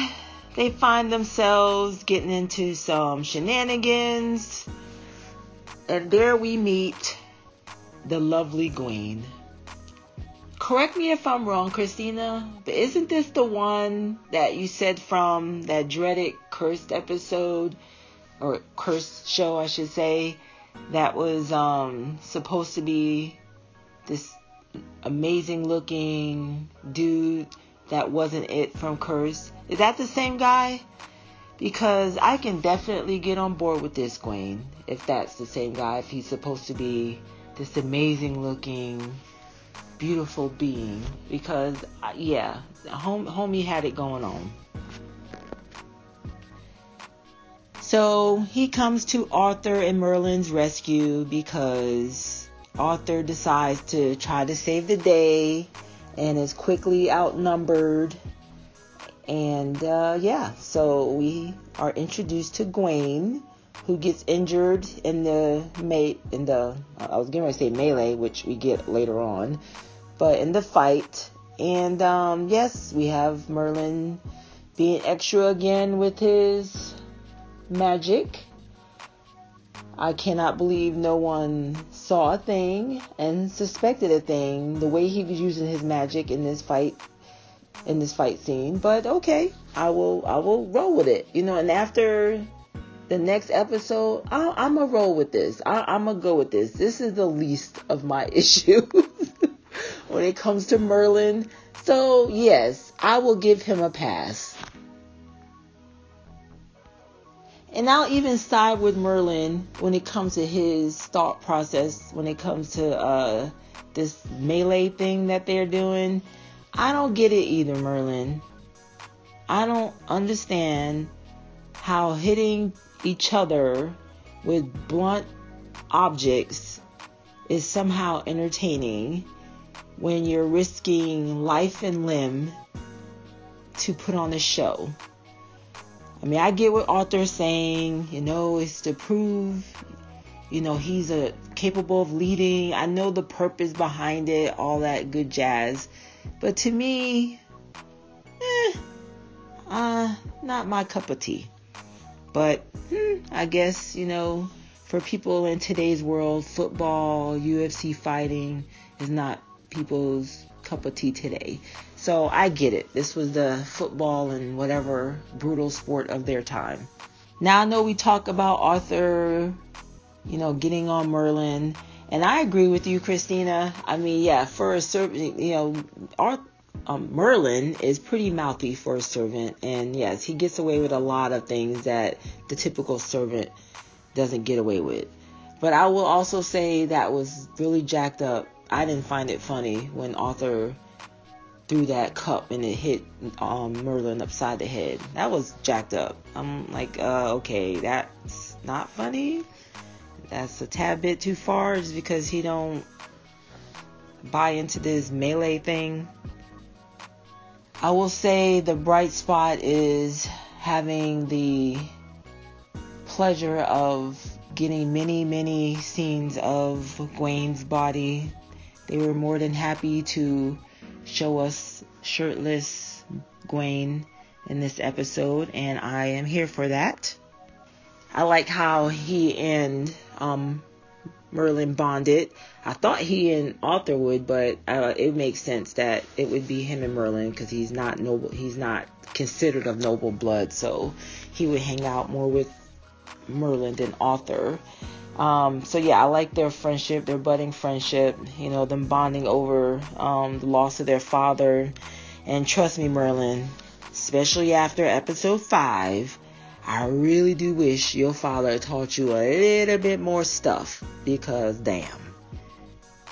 they find themselves getting into some shenanigans. And there we meet the lovely Gwaine. Correct me if I'm wrong, Christina, but isn't this the one that you said from that dreaded cursed episode, or cursed show, I should say, that was supposed to be this amazing looking dude that wasn't it from Cursed? Is that the same guy? Because I can definitely get on board with this, Gwaine, if that's the same guy, if he's supposed to be this amazing looking beautiful being. Because yeah, homie had it going on. So he comes to Arthur and Merlin's rescue because Arthur decides to try to save the day and is quickly outnumbered. And so we are introduced to Gwaine, who gets injured in the melee, which we get later on, but in the fight. And we have Merlin being extra again with his magic. I cannot believe no one saw a thing and suspected a thing the way he was using his magic in this fight scene. But okay, I will roll with it, you know. And after the next episode, I'm gonna roll with this. I'm gonna go with this. This is the least of my issues when it comes to Merlin. So yes, I will give him a pass. And I'll even side with Merlin when it comes to his thought process, when it comes to this melee thing that they're doing. I don't get it either, Merlin. I don't understand how hitting each other with blunt objects is somehow entertaining when you're risking life and limb to put on a show. I mean, I get what Arthur's saying, you know, it's to prove, you know, he's capable of leading. I know the purpose behind it, all that good jazz. But to me, not my cup of tea. But I guess, you know, for people in today's world, football, UFC fighting is not people's cup of tea today. So I get it. This was the football and whatever brutal sport of their time. Now I know we talk about Arthur, you know, getting on Merlin, and I agree with you, Christina. I mean, yeah, for a servant, you know, Merlin is pretty mouthy for a servant, and yes, he gets away with a lot of things that the typical servant doesn't get away with. But I will also say that was really jacked up. I didn't find it funny when Arthur threw that cup and it hit Merlin upside the head. That was jacked up. I'm like, okay, that's not funny. That's a tad bit too far, just because he don't buy into this melee thing. I will say the bright spot is having the pleasure of getting many scenes of Gwaine's body. They were more than happy to show us shirtless Gwaine in this episode, and I am here for that. I like how he and Merlin bonded. I thought he and Arthur would, but it makes sense that it would be him and Merlin because he's not noble. He's not considered of noble blood, so he would hang out more with Merlin than Arthur. So yeah, I like their friendship, their budding friendship. You know, them bonding over the loss of their father. And trust me, Merlin, especially after episode 5. I really do wish your father taught you a little bit more stuff, because damn,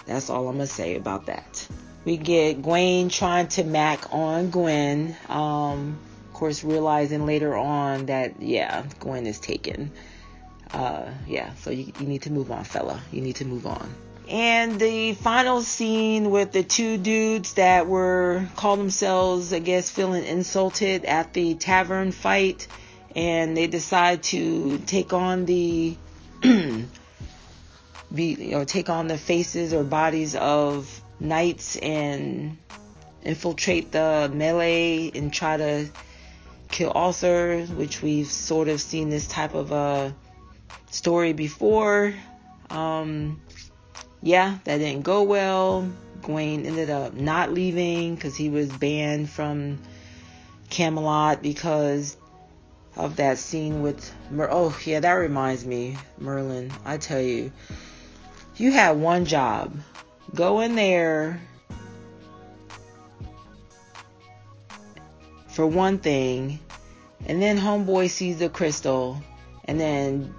that's all I'm going to say about that. We get Gwaine trying to mack on Gwen, of course realizing later on that, yeah, Gwen is taken. So you need to move on, fella. You need to move on. And the final scene with the two dudes that were, called themselves, I guess, feeling insulted at the tavern fight. And they decide to take on the faces or bodies of knights and infiltrate the melee and try to kill Arthur, which we've sort of seen this type of a story before. That didn't go well. Gwaine ended up not leaving because he was banned from Camelot because of that scene with that reminds me, Merlin, I tell you, you had one job. Go in there for one thing, and then homeboy sees the crystal and then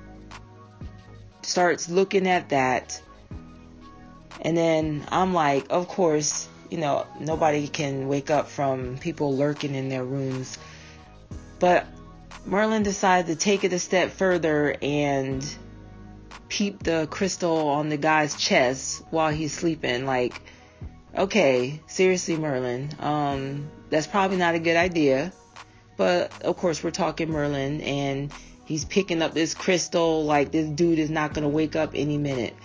starts looking at that, and then I'm like, of course, you know, nobody can wake up from people lurking in their rooms, but Merlin decides to take it a step further and peep the crystal on the guy's chest while he's sleeping. Like, okay, seriously, Merlin, that's probably not a good idea. But of course, we're talking Merlin, and he's picking up this crystal like this dude is not going to wake up any minute.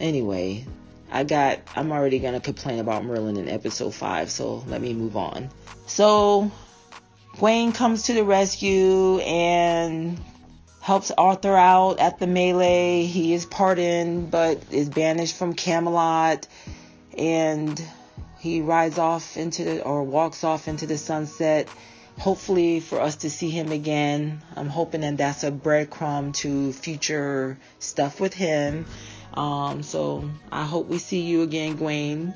Anyway, I'm already going to complain about Merlin in episode 5, so let me move on. So Gwaine comes to the rescue and helps Arthur out at the melee. He is pardoned, but is banished from Camelot, and he walks off into the sunset. Hopefully for us to see him again. I'm hoping that that's a breadcrumb to future stuff with him. So I hope we see you again, Gwaine.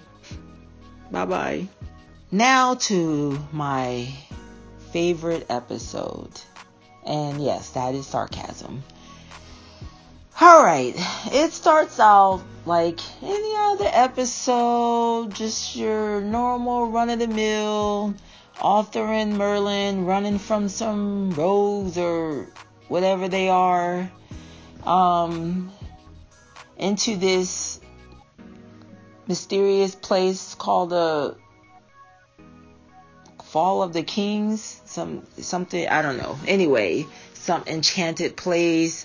Bye-bye. Now to my favorite episode, and yes, that is sarcasm. All right, it starts out like any other episode, just your normal run-of-the-mill Arthur and Merlin running from some rogues or whatever they are into this mysterious place called the Fall of the Kings, something, I don't know. Anyway, some enchanted place.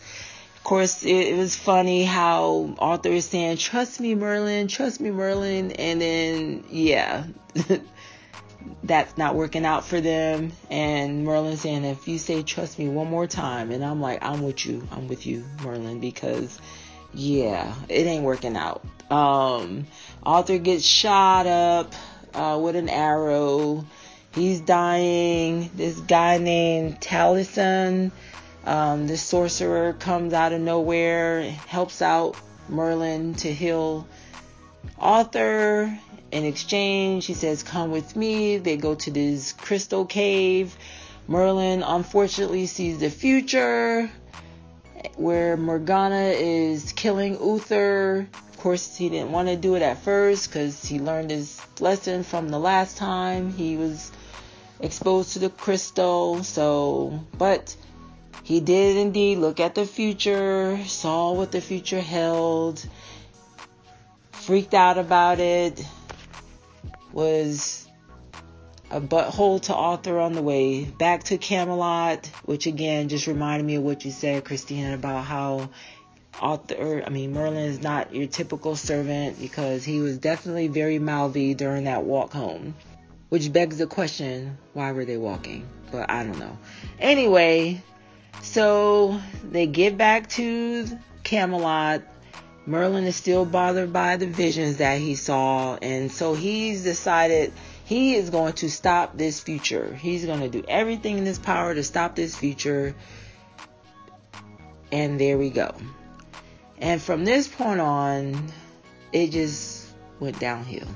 Of course, it was funny how Arthur is saying, trust me, Merlin. And then, yeah, that's not working out for them. And Merlin's saying, if you say trust me one more time. And I'm like, I'm with you, Merlin, because yeah, it ain't working out. Arthur gets shot up with an arrow. He's dying. This guy named Taliesin, this sorcerer, comes out of nowhere, helps out Merlin to heal Arthur. In exchange, he says, come with me. They go to this crystal cave. Merlin, unfortunately, sees the future where Morgana is killing Uther. Of course, he didn't want to do it at first because he learned his lesson from the last time he was exposed to the crystal. But he did indeed look at the future, saw what the future held, freaked out about it, was a butthole to Arthur on the way back to Camelot, which again just reminded me of what you said, Christina, about how Merlin is not your typical servant, because he was definitely very mouthy during that walk home, which begs the question, why were they walking? But I don't know. Anyway, so they get back to Camelot. Merlin is still bothered by the visions that he saw, and so he's decided he is going to stop this future. He's going to do everything in his power to stop this future. And there we go. And from this point on, it just went downhill.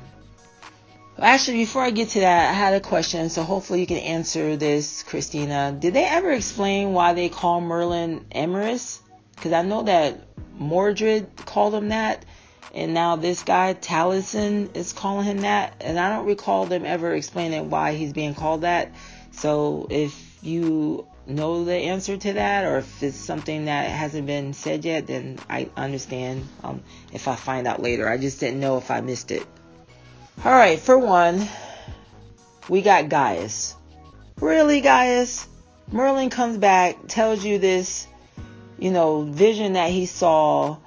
Actually, before I get to that, I had a question, so hopefully you can answer this, Christina. Did they ever explain why they call Merlin Emrys? Because I know that Mordred called him that, and now this guy, Taliesin, is calling him that. And I don't recall them ever explaining why he's being called that. So if you know the answer to that, or if it's something that hasn't been said yet, then I understand if I find out later. I just didn't know if I missed it. All right, for one, we got Gaius. Really, Gaius? Merlin comes back, tells you this, vision that he saw,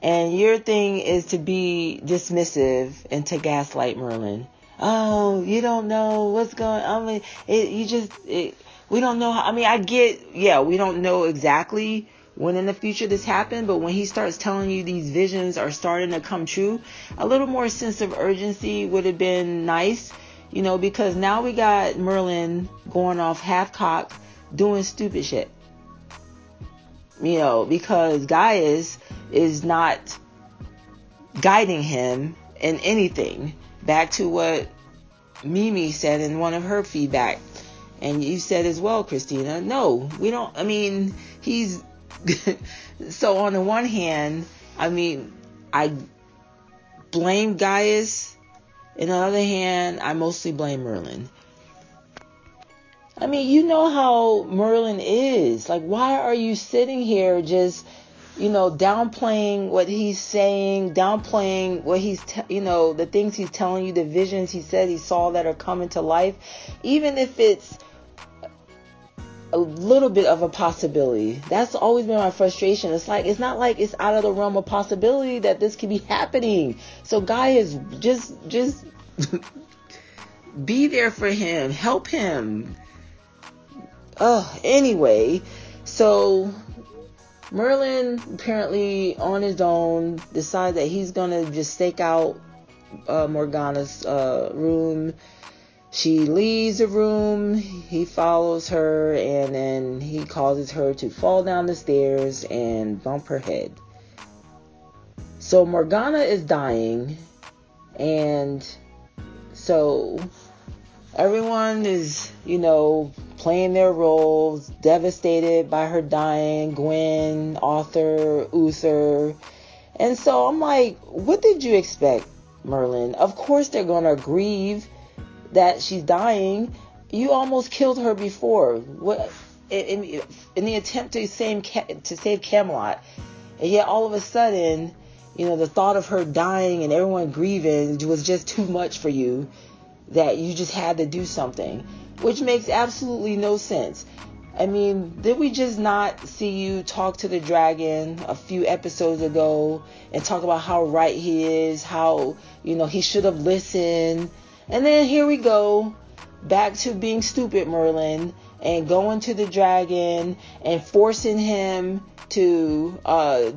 and your thing is to be dismissive and to gaslight Merlin. Oh, you don't know what's going on. We don't know. We don't know exactly when in the future this happened, but when he starts telling you these visions are starting to come true, a little more sense of urgency would have been nice, because now we got Merlin going off half-cocked, doing stupid shit. Because Gaius is not guiding him in anything. Back to what Mimi said in one of her feedback. And you said as well, Christina, no, we don't, he's... So on the one hand, I blame Gaius, and on the other hand, I mostly blame Merlin. How Merlin is. Like, why are you sitting here just, downplaying what he's saying, downplaying what he's, the things he's telling you, the visions he said he saw that are coming to life, even if it's a little bit of a possibility. That's always been my frustration. It's not like it's out of the realm of possibility that this could be happening. So Gaius, just be there for him, help him. Anyway, so Merlin apparently on his own decides that he's gonna just stake out Morgana's room. She leaves the room, he follows her, and then he causes her to fall down the stairs and bump her head. So Morgana is dying, and so everyone is, playing their roles, devastated by her dying, Gwen, Arthur, Uther. And so I'm like, what did you expect, Merlin? Of course they're gonna grieve that she's dying. You almost killed her before. What in the attempt to save Camelot, and yet all of a sudden, the thought of her dying and everyone grieving was just too much for you, that you just had to do something, which makes absolutely no sense. Did we just not see you talk to the dragon a few episodes ago and talk about how right he is, how he should have listened? And then here we go, back to being stupid Merlin, and going to the dragon and forcing him to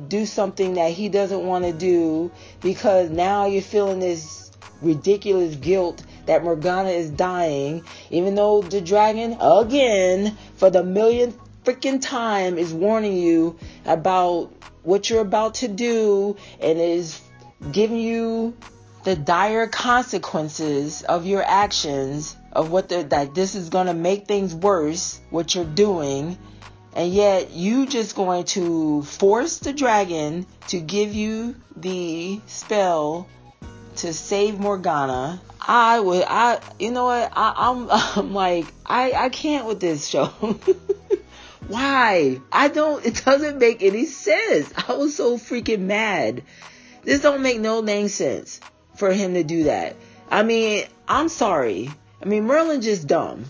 do something that he doesn't want to do, because now you're feeling this ridiculous guilt that Morgana is dying, even though the dragon, again, for the millionth freaking time, is warning you about what you're about to do and is giving you the dire consequences of your actions, of that this is going to make things worse, what you're doing, and yet you just going to force the dragon to give you the spell to save Morgana. I can't with this show. Why? It doesn't make any sense. I was so freaking mad. This don't make no dang sense for him to do that. I'm sorry. I mean, Merlin just dumb.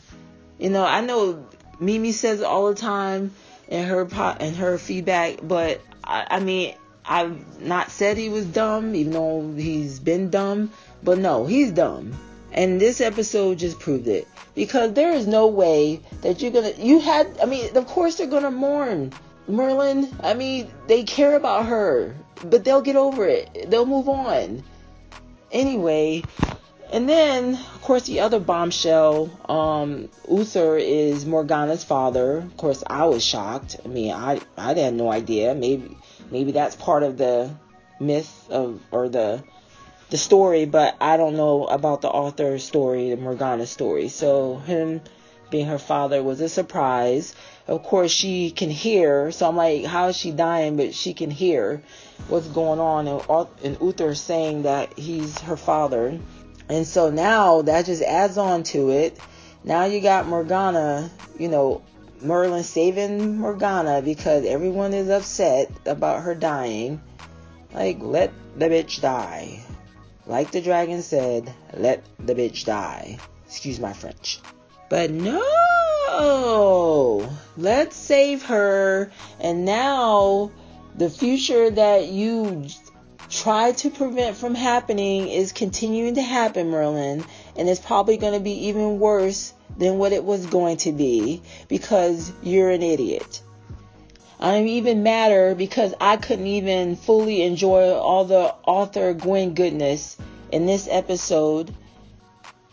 You know, I know Mimi says it all the time in her feedback, but I mean, I've not said he was dumb, even though he's been dumb. But no, he's dumb. And this episode just proved it. Because there is no way that of course they're going to mourn Merlin. I mean, they care about her, but they'll get over it. They'll move on. Anyway, and then, of course, the other bombshell, Uther is Morgana's father. Of course, I was shocked. I mean, I had no idea. Maybe that's part of the myth or the story, but I don't know about the author's story, the Morgana story. So him being her father was a surprise. Of course, she can hear. So I'm like, how is she dying? But she can hear what's going on. And Uther saying that he's her father. And so now that just adds on to it. Now you got Morgana, you know, Merlin saving Morgana because everyone is upset about her dying. Like, let the bitch die. Like the dragon said, let the bitch die. Excuse my French. But no! Let's save her. And now the future that you try to prevent from happening is continuing to happen, Merlin. And it's probably going to be even worse than what it was going to be because you're an idiot. I'm even madder because I couldn't even fully enjoy all the author Gwen goodness in this episode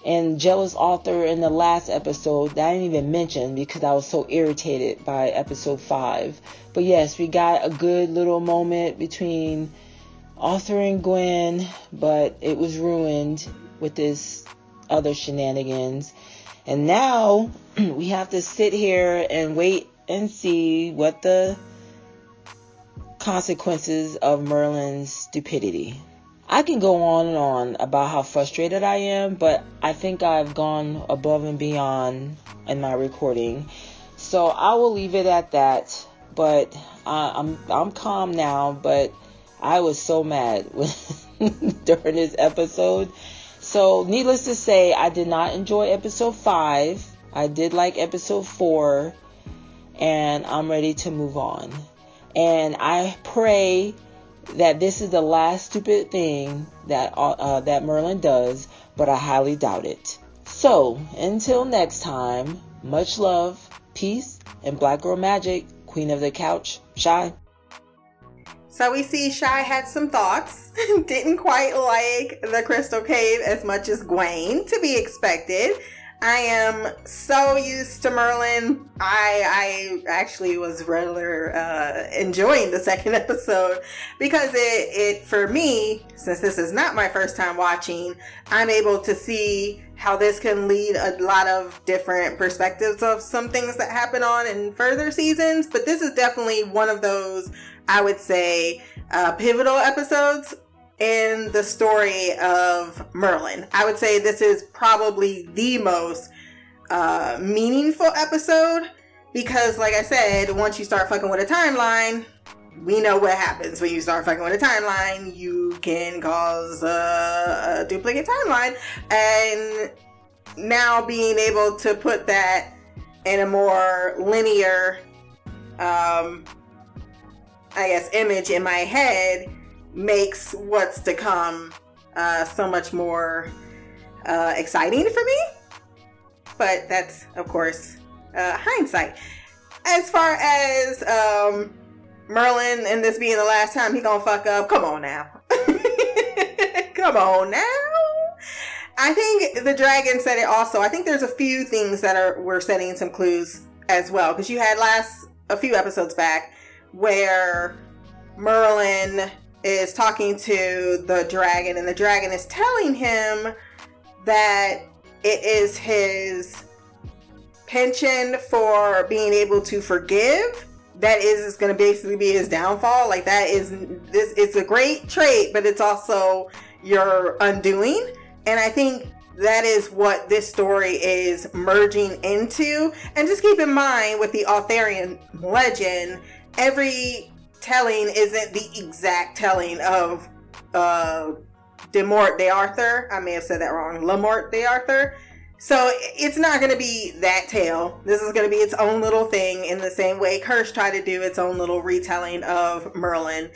and jealous author in the last episode that I didn't even mention because I was so irritated by episode 5. But yes, we got a good little moment between author and Gwen, but it was ruined with this other shenanigans. And now we have to sit here and wait and see what the consequences of Merlin's stupidity. I can go on and on about how frustrated I am, but I think I've gone above and beyond in my recording. So I will leave it at that, but I'm calm now, but I was so mad during this episode. So needless to say, I did not enjoy episode 5. I did like episode 4. And I'm ready to move on. And I pray that this is the last stupid thing that Merlin does, but I highly doubt it. So, until next time, much love, peace, and Black Girl Magic, Queen of the Couch, Shy. So we see Shy had some thoughts. Didn't quite like the Crystal Cave as much as Gwaine, to be expected. I am so used to Merlin. I actually was rather enjoying the second episode because it for me, since this is not my first time watching, I'm able to see how this can lead a lot of different perspectives of some things that happen on in further seasons. But this is definitely one of those, I would say, pivotal episodes in the story of Merlin. I would say this is probably the most meaningful episode because, like I said, once you start fucking with a timeline, we know what happens. When you start fucking with a timeline, you can cause a duplicate timeline. And now being able to put that in a more linear, image in my head makes what's to come so much more exciting for me. But that's, of course, hindsight. As far as Merlin and this being the last time he gonna fuck up, come on now. Come on now. I think the dragon said it also. I think there's a few things that we're setting some clues as well, because you had a few episodes back where Merlin is talking to the dragon, and the dragon is telling him that it is his penchant for being able to forgive that is going to basically be his downfall. Like, it's a great trait, but it's also your undoing. And I think that is what this story is merging into. And just keep in mind, with the Arthurian legend, every telling isn't the exact telling of La Mort d'Arthur. I may have said that wrong. La Mort d'Arthur. So it's not going to be that tale. This is going to be its own little thing, in the same way Kirsch tried to do its own little retelling of Merlin.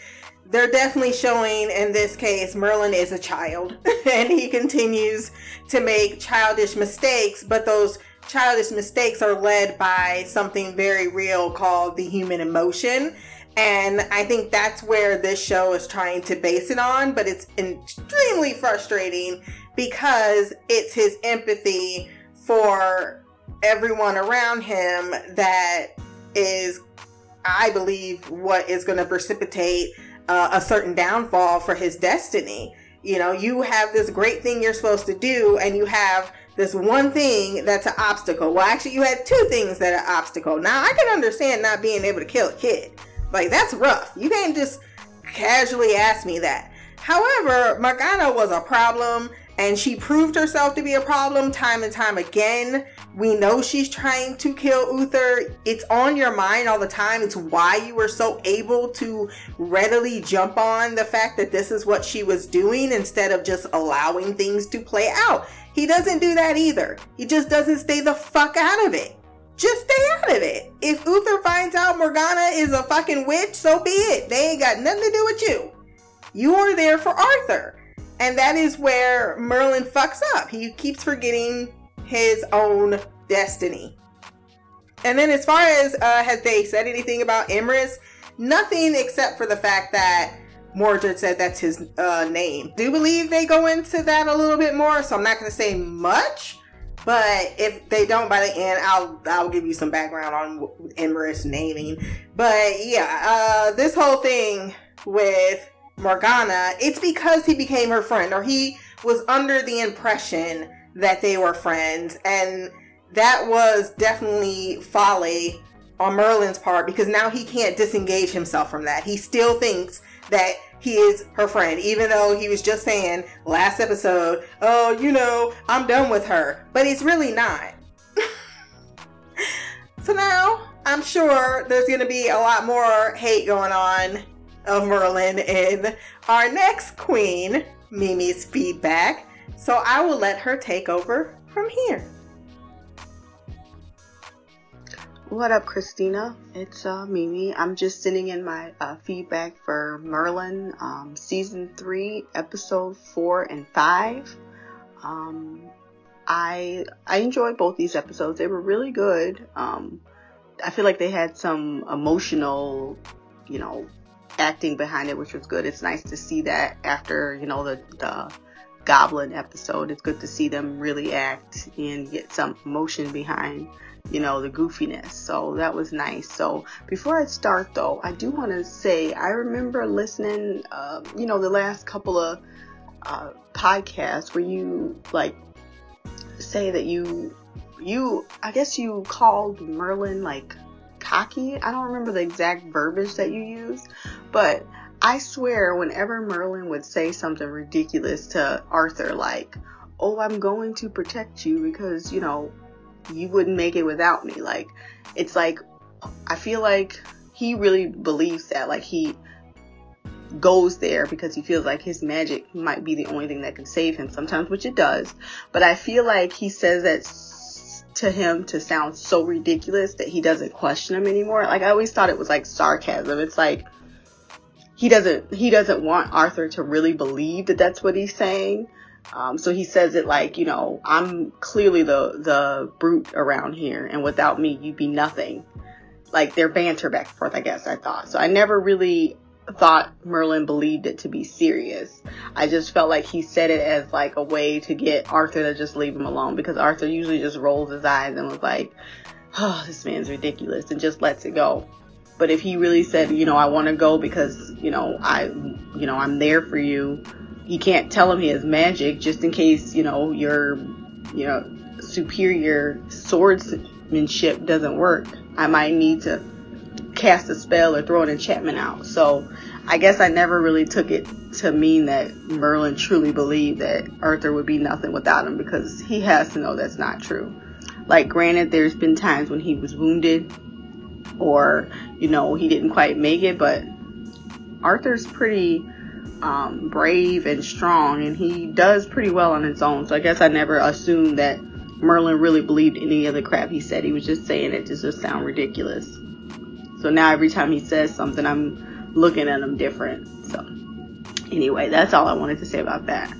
They're definitely showing, in this case, Merlin is a child and he continues to make childish mistakes, but those childish mistakes are led by something very real called the human emotion. And I think that's where this show is trying to base it on, but it's extremely frustrating because it's his empathy for everyone around him that is, I believe, what is going to precipitate a certain downfall for his destiny. You know, you have this great thing you're supposed to do, and you have this one thing that's an obstacle. Well, actually, you had two things that are an obstacle. Now, I can understand not being able to kill a kid. Like, that's rough. You can't just casually ask me that. However, Morgana was a problem, and she proved herself to be a problem time and time again. We know she's trying to kill Uther. It's on your mind all the time. It's why you were so able to readily jump on the fact that this is what she was doing instead of just allowing things to play out. He doesn't do that either. He just doesn't stay the fuck out of it. Just stay out of it. If Uther finds out Morgana is a fucking witch, so be it. They ain't got nothing to do with you. You are there for Arthur. And that is where Merlin fucks up. He keeps forgetting his own destiny. And then as far as, has they said anything about Emrys? Nothing except for the fact that Mordred said that's his name. Do believe they go into that a little bit more, so I'm not going to say much. But if they don't by the end, I'll give you some background on Emrys naming. But yeah, this whole thing with Morgana, it's because he became her friend, or he was under the impression that they were friends, and that was definitely folly on Merlin's part, because now he can't disengage himself from that. He still thinks that he is her friend, even though he was just saying last episode, oh, you know, I'm done with her, but he's really not. So now I'm sure there's going to be a lot more hate going on of Merlin in our next queen, Mimi's feedback. So I will let her take over from here. What up, Christina? It's Mimi. I'm just sitting in my feedback for Merlin, season 3, episode 4 and 5. I enjoyed both these episodes. They were really good. I feel like they had some emotional, you know, acting behind it, which was good. It's nice to see that after, you know, the goblin episode. It's good to see them really act and get some emotion behind, you know, the goofiness. So that was nice. So before I start though, I do want to say I remember listening, you know, the last couple of podcasts where you like say that you I guess you called Merlin like cocky. I don't remember the exact verbiage that you used, but I swear whenever Merlin would say something ridiculous to Arthur, like, oh, I'm going to protect you because, you know, you wouldn't make it without me. Like, it's like, I feel like he really believes that, like, he goes there because he feels like his magic might be the only thing that can save him sometimes, which it does. But I feel like he says that to him to sound so ridiculous that he doesn't question him anymore. Like, I always thought it was like sarcasm. It's like he doesn't want Arthur to really believe that that's what he's saying. So he says it like, you know, I'm clearly the brute around here, and without me you'd be nothing. Like, their banter back and forth, I guess I thought. So I never really thought Merlin believed it to be serious. I just felt like he said it as like a way to get Arthur to just leave him alone, because Arthur usually just rolls his eyes and was like, oh, this man's ridiculous, and just lets it go. But if he really said, you know, I want to go because, you know, I'm there for you, he can't tell him he has magic just in case, you know, your, you know, superior swordsmanship doesn't work. I might need to cast a spell or throw an enchantment out. So I guess I never really took it to mean that Merlin truly believed that Arthur would be nothing without him, because he has to know that's not true. Like, granted, there's been times when he was wounded or, you know, he didn't quite make it, but Arthur's pretty brave and strong, and he does pretty well on his own. So I guess I never assumed that Merlin really believed any of the crap he said. He was just saying it to just sound ridiculous. So now every time he says something, I'm looking at him different. So anyway, that's all I wanted to say about that.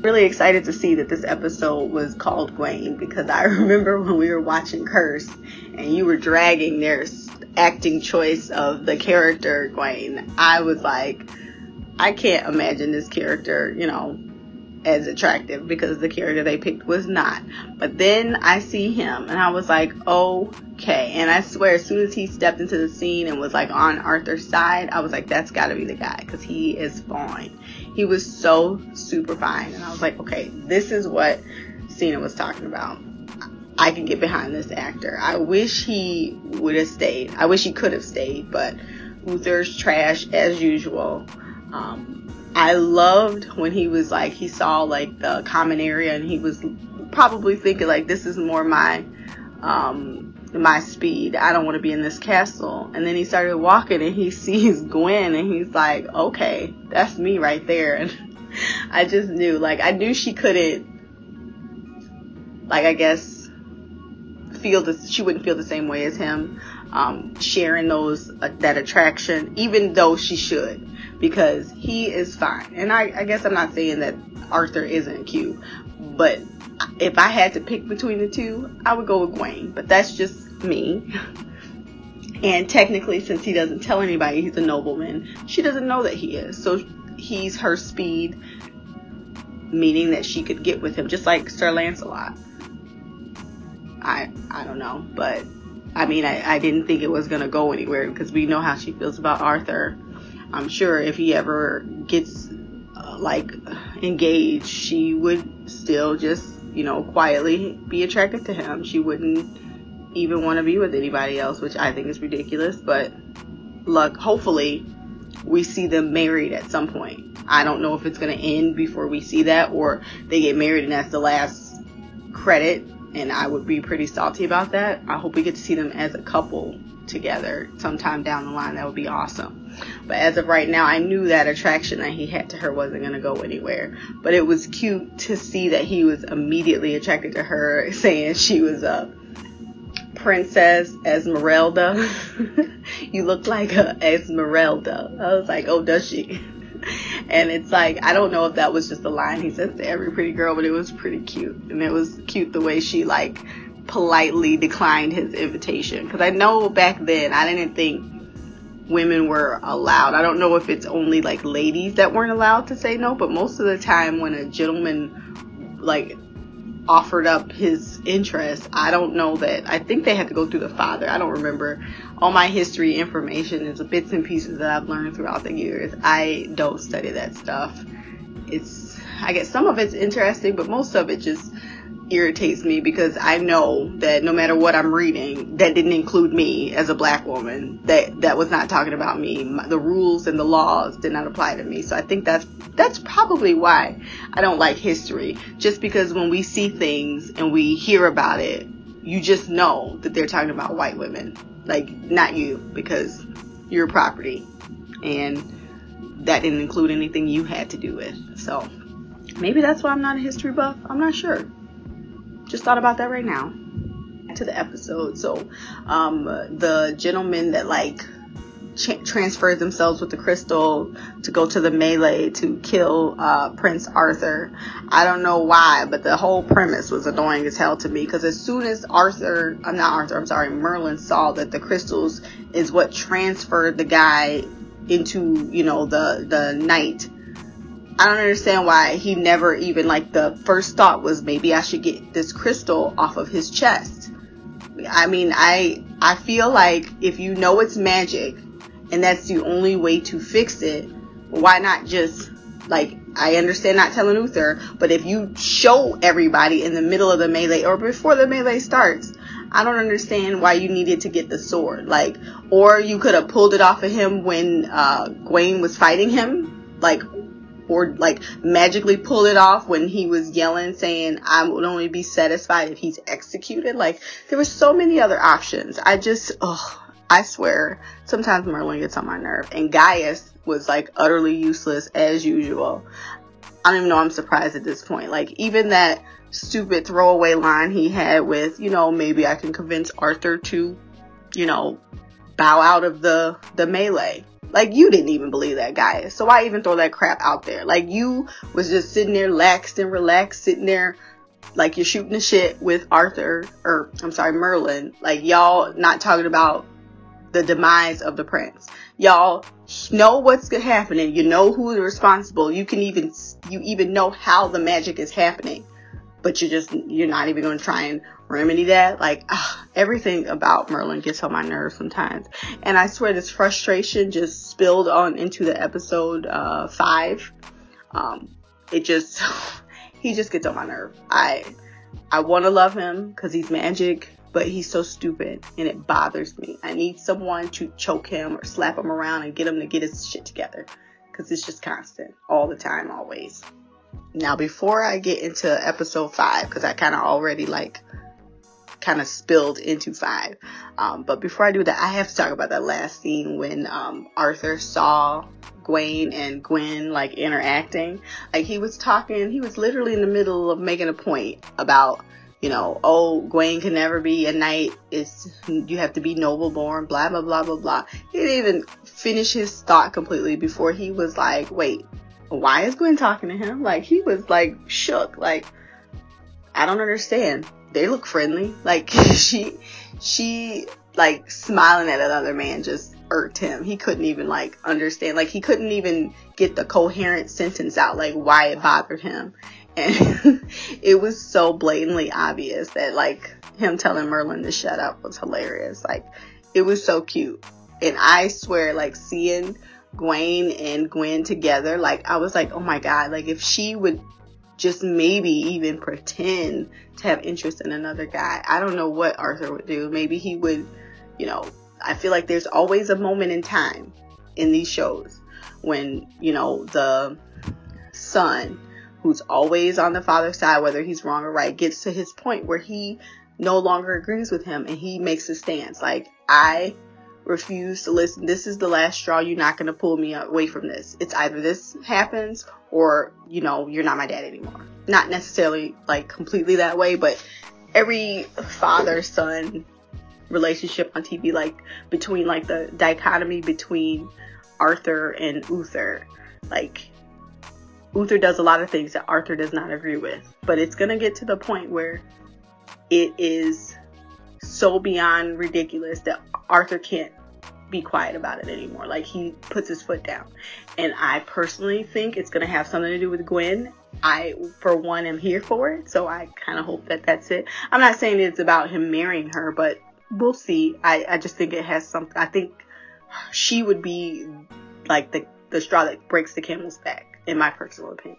Really excited to see that this episode was called Gwaine, because I remember when we were watching Kirsch and you were dragging their acting choice of the character Gwaine, I was like, I can't imagine this character, you know, as attractive, because the character they picked was not. But then I see him and I was like, okay. And I swear, as soon as he stepped into the scene and was like on Arthur's side, I was like, that's gotta be the guy, because he is fine. He was so super fine, and I was like, okay, this is what Cena was talking about. I can get behind this actor. I wish he would have stayed. I wish he could have stayed, but Uther's trash as usual. I loved when he was like, he saw like the common area and he was probably thinking like, this is more my speed. I don't want to be in this castle. And then he started walking and he sees Gwen and he's like, okay, that's me right there. And I just knew, like, I knew she couldn't, like, I guess she wouldn't feel the same way as him. Sharing those that attraction, even though she should, because he is fine. And I guess I'm not saying that Arthur isn't cute, but if I had to pick between the two, I would go with Gwaine, but that's just me. And technically, since he doesn't tell anybody he's a nobleman, she doesn't know that he is, so he's her speed, meaning that she could get with him, just like Sir Lancelot. I don't know, but I mean, I didn't think it was going to go anywhere, because we know how she feels about Arthur. I'm sure if he ever gets, engaged, she would still just, you know, quietly be attracted to him. She wouldn't even want to be with anybody else, which I think is ridiculous. But, look, hopefully we see them married at some point. I don't know if it's going to end before we see that, or they get married and that's the last credit. And I would be pretty salty about that. I hope we get to see them as a couple together sometime down the line. That would be awesome. But as of right now, I knew that attraction that he had to her wasn't going to go anywhere. But it was cute to see that he was immediately attracted to her, saying she was a princess Esmeralda. You look like a Esmeralda. I was like, oh, does she? And it's like, I don't know if that was just a line he says to every pretty girl, but it was pretty cute. And it was cute the way she, like, politely declined his invitation. Because I know back then, I didn't think women were allowed. I don't know if it's only, like, ladies that weren't allowed to say no. But most of the time when a gentleman, like, offered up his interest, I don't know that. I think they had to go through the father. I don't remember. All my history information is bits and pieces that I've learned throughout the years. I don't study that stuff. It's, I guess some of it's interesting, but most of it just irritates me, because I know that no matter what I'm reading, that didn't include me as a black woman. That was not talking about me. The rules and the laws did not apply to me. So I think that's probably why I don't like history. Just because when we see things and we hear about it, you just know that they're talking about white women. Like, not you, because you're property. And that didn't include anything you had to do with. So maybe that's why I'm not a history buff. I'm not sure. Just thought about that right now. To the episode. So the gentleman that transfers themselves with the crystal to go to the melee to kill Prince Arthur, I don't know why, but the whole premise was annoying as hell to me, because as soon as Merlin saw that the crystals is what transferred the guy into, you know, the knight, I don't understand why he never even, like, the first thought was, maybe I should get this crystal off of his chest. I mean, I feel like if you know it's magic and that's the only way to fix it, why not just, like, I understand not telling Uther, but if you show everybody in the middle of the melee or before the melee starts, I don't understand why you needed to get the sword. Like, or you could have pulled it off of him when Gwaine was fighting him, or magically pull it off when he was yelling, saying, I would only be satisfied if he's executed. Like, there were so many other options. I swear, sometimes Merlin gets on my nerve. And Gaius was, like, utterly useless as usual. I don't even know I'm surprised at this point. Like, even that stupid throwaway line he had with, you know, maybe I can convince Arthur to, you know, bow out of the melee. Like, you didn't even believe that, Gaius. So why even throw that crap out there? Like, you was just sitting there laxed and relaxed, sitting there like you're shooting the shit with Arthur, or I'm sorry, Merlin. Like, y'all not talking about the demise of the prince. Y'all know what's happening. You know who's responsible. You even know how the magic is happening, but you're not even going to try and remedy that. Like, everything about Merlin gets on my nerves sometimes. And I swear this frustration just spilled on into the episode 5. He just gets on my nerve. I want to love him because he's magic, but he's so stupid and it bothers me. I need someone to choke him or slap him around and get him to get his shit together, because it's just constant, all the time, always. Now, before I get into episode 5, because I kind of already spilled into 5. But before I do that, I have to talk about that last scene when Arthur saw Gwaine and Gwen like interacting. Like, he was literally in the middle of making a point about, you know, oh, Gwaine can never be a knight. You have to be noble born, blah, blah, blah, blah, blah. He didn't even finish his thought completely before he was like, wait, why is Gwen talking to him? Like, he was like shook. Like, I don't understand. They look friendly. Like, she like smiling at another man just irked him. He couldn't even like understand. Like, he couldn't even get the coherent sentence out, like why it bothered him. And it was so blatantly obvious that like him telling Merlin to shut up was hilarious. Like, it was so cute. And I swear, like, seeing Gwaine and Gwen together, like, I was like, oh my god, like if she would just maybe even pretend to have interest in another guy, I don't know what Arthur would do. Maybe he would, you know, I feel like there's always a moment in time in these shows when, you know, the son who's always on the father's side, whether he's wrong or right, gets to his point where he no longer agrees with him and he makes a stance. Like, I refuse to listen. This is the last straw. You're not going to pull me away from this. It's either this happens or, you know, you're not my dad anymore. Not necessarily like completely that way, but every father-son relationship on TV, like between like the dichotomy between Arthur and Uther, like Uther does a lot of things that Arthur does not agree with, but it's going to get to the point where it is so beyond ridiculous that Arthur can't be quiet about it anymore. Like, he puts his foot down. And I personally think it's going to have something to do with Gwen. I, for one, am here for it. So I kind of hope that that's it. I'm not saying it's about him marrying her, but we'll see. I just think it has something. I think she would be like the straw that breaks the camel's back, in my personal opinion.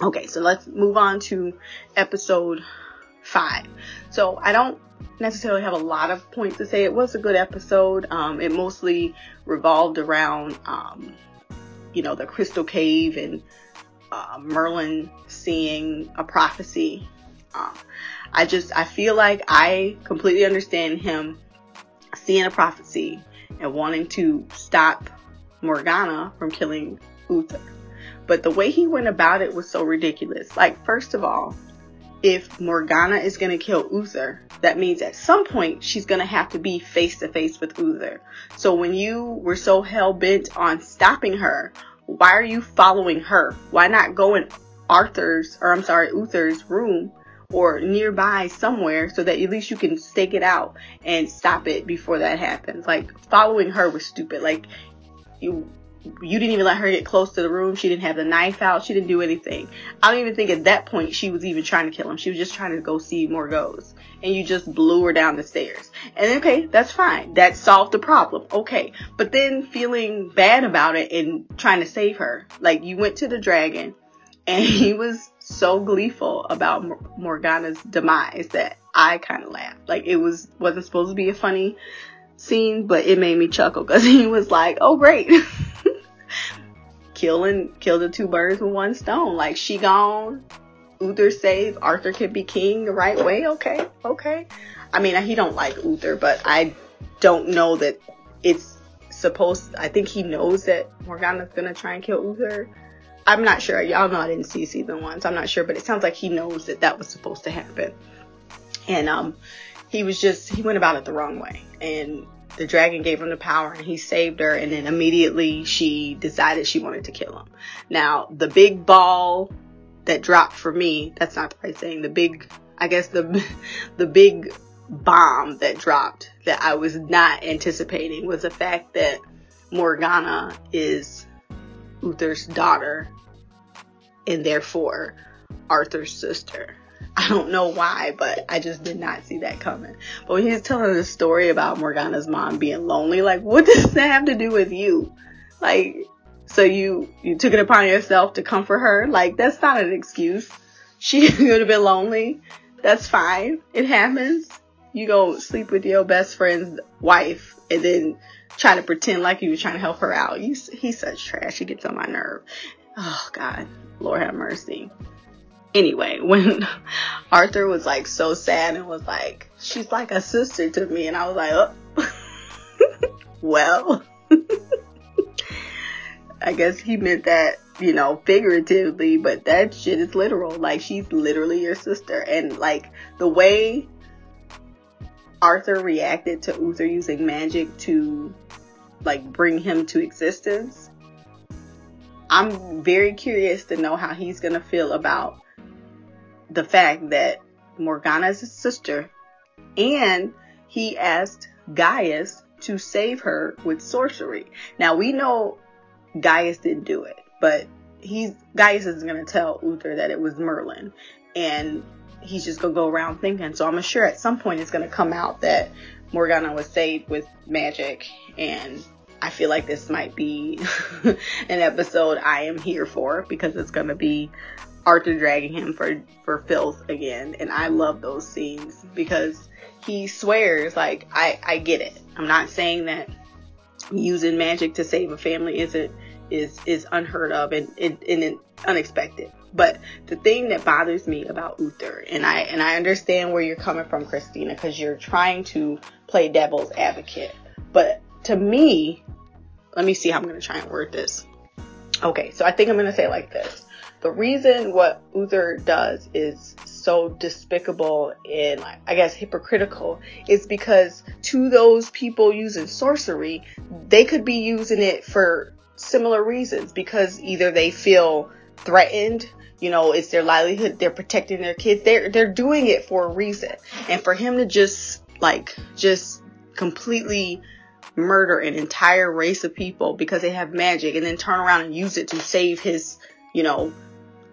Okay, so let's move on to episode 5. So I don't necessarily have a lot of points to say. It was a good episode. It mostly revolved around, you know, the Crystal Cave and Merlin seeing a prophecy. I feel like I completely understand him seeing a prophecy and wanting to stop Morgana from killing Uther. But the way he went about it was so ridiculous. Like, first of all, if Morgana is going to kill Uther, that means at some point she's going to have to be face to face with Uther. So when you were so hell bent on stopping her, why are you following her? Why not go in Uther's room or nearby somewhere so that at least you can stake it out and stop it before that happens? Like, following her was stupid. Like, you didn't even let her get close to the room. She didn't have the knife out. She didn't do anything. I don't even think at that point she was even trying to kill him. She was just trying to go see Murgos. And you just blew her down the stairs. And okay, that's fine. That solved the problem. Okay. But then feeling bad about it and trying to save her. Like, you went to the dragon and he was so gleeful about Morgana's demise that I kind of laughed. Like, it wasn't supposed to be a funny scene, but it made me chuckle because he was like, oh, great. Kill the two birds with one stone. Like, she gone, Uther saved, Arthur could be king the right way. Okay. I mean, he don't like Uther, but I don't know that it's supposed. I think he knows that Morgana's gonna try and kill Uther, I'm not sure. Y'all know I didn't see season one, so I'm not sure. But it sounds like he knows that that was supposed to happen. And he went about it the wrong way. And the dragon gave him the power, and he saved her. And then immediately she decided she wanted to kill him. Now, the big ball that dropped for me, that's not the right saying. The big bomb that dropped that I was not anticipating was the fact that Morgana is Uther's daughter and therefore Arthur's sister. I don't know why, but I just did not see that coming. But when he was telling the story about Morgana's mom being lonely, like, what does that have to do with you? Like, so you took it upon yourself to comfort her? Like, that's not an excuse. She could have been lonely. That's fine. It happens. You go sleep with your best friend's wife and then try to pretend like you were trying to help her out. He's such trash. He gets on my nerve. Oh, God. Lord have mercy. Anyway, when Arthur was like so sad and was like, she's like a sister to me. And I was like, oh, well, I guess he meant that, you know, figuratively, but that shit is literal. Like, she's literally your sister. And like the way Arthur reacted to Uther using magic to like bring him to existence, I'm very curious to know how he's going to feel about the fact that Morgana is his sister, and he asked Gaius to save her with sorcery. Now, we know Gaius didn't do it, but Gaius isn't going to tell Uther that it was Merlin, and he's just going to go around thinking. So I'm sure at some point it's going to come out that Morgana was saved with magic, and I feel like this might be an episode I am here for, because it's going to be Arthur dragging him for filth again. And I love those scenes because he swears, like, I get it. I'm not saying that using magic to save a family is unheard of and unexpected. But the thing that bothers me about Uther, and I understand where you're coming from, Christina, because you're trying to play devil's advocate. But to me, let me see how I'm going to try and word this. Okay, so I think I'm going to say it like this. The reason what Uther does is so despicable and, I guess, hypocritical is because to those people using sorcery, they could be using it for similar reasons, because either they feel threatened, you know, it's their livelihood, they're protecting their kids, they're doing it for a reason. And for him to just completely murder an entire race of people because they have magic, and then turn around and use it to save his, you know,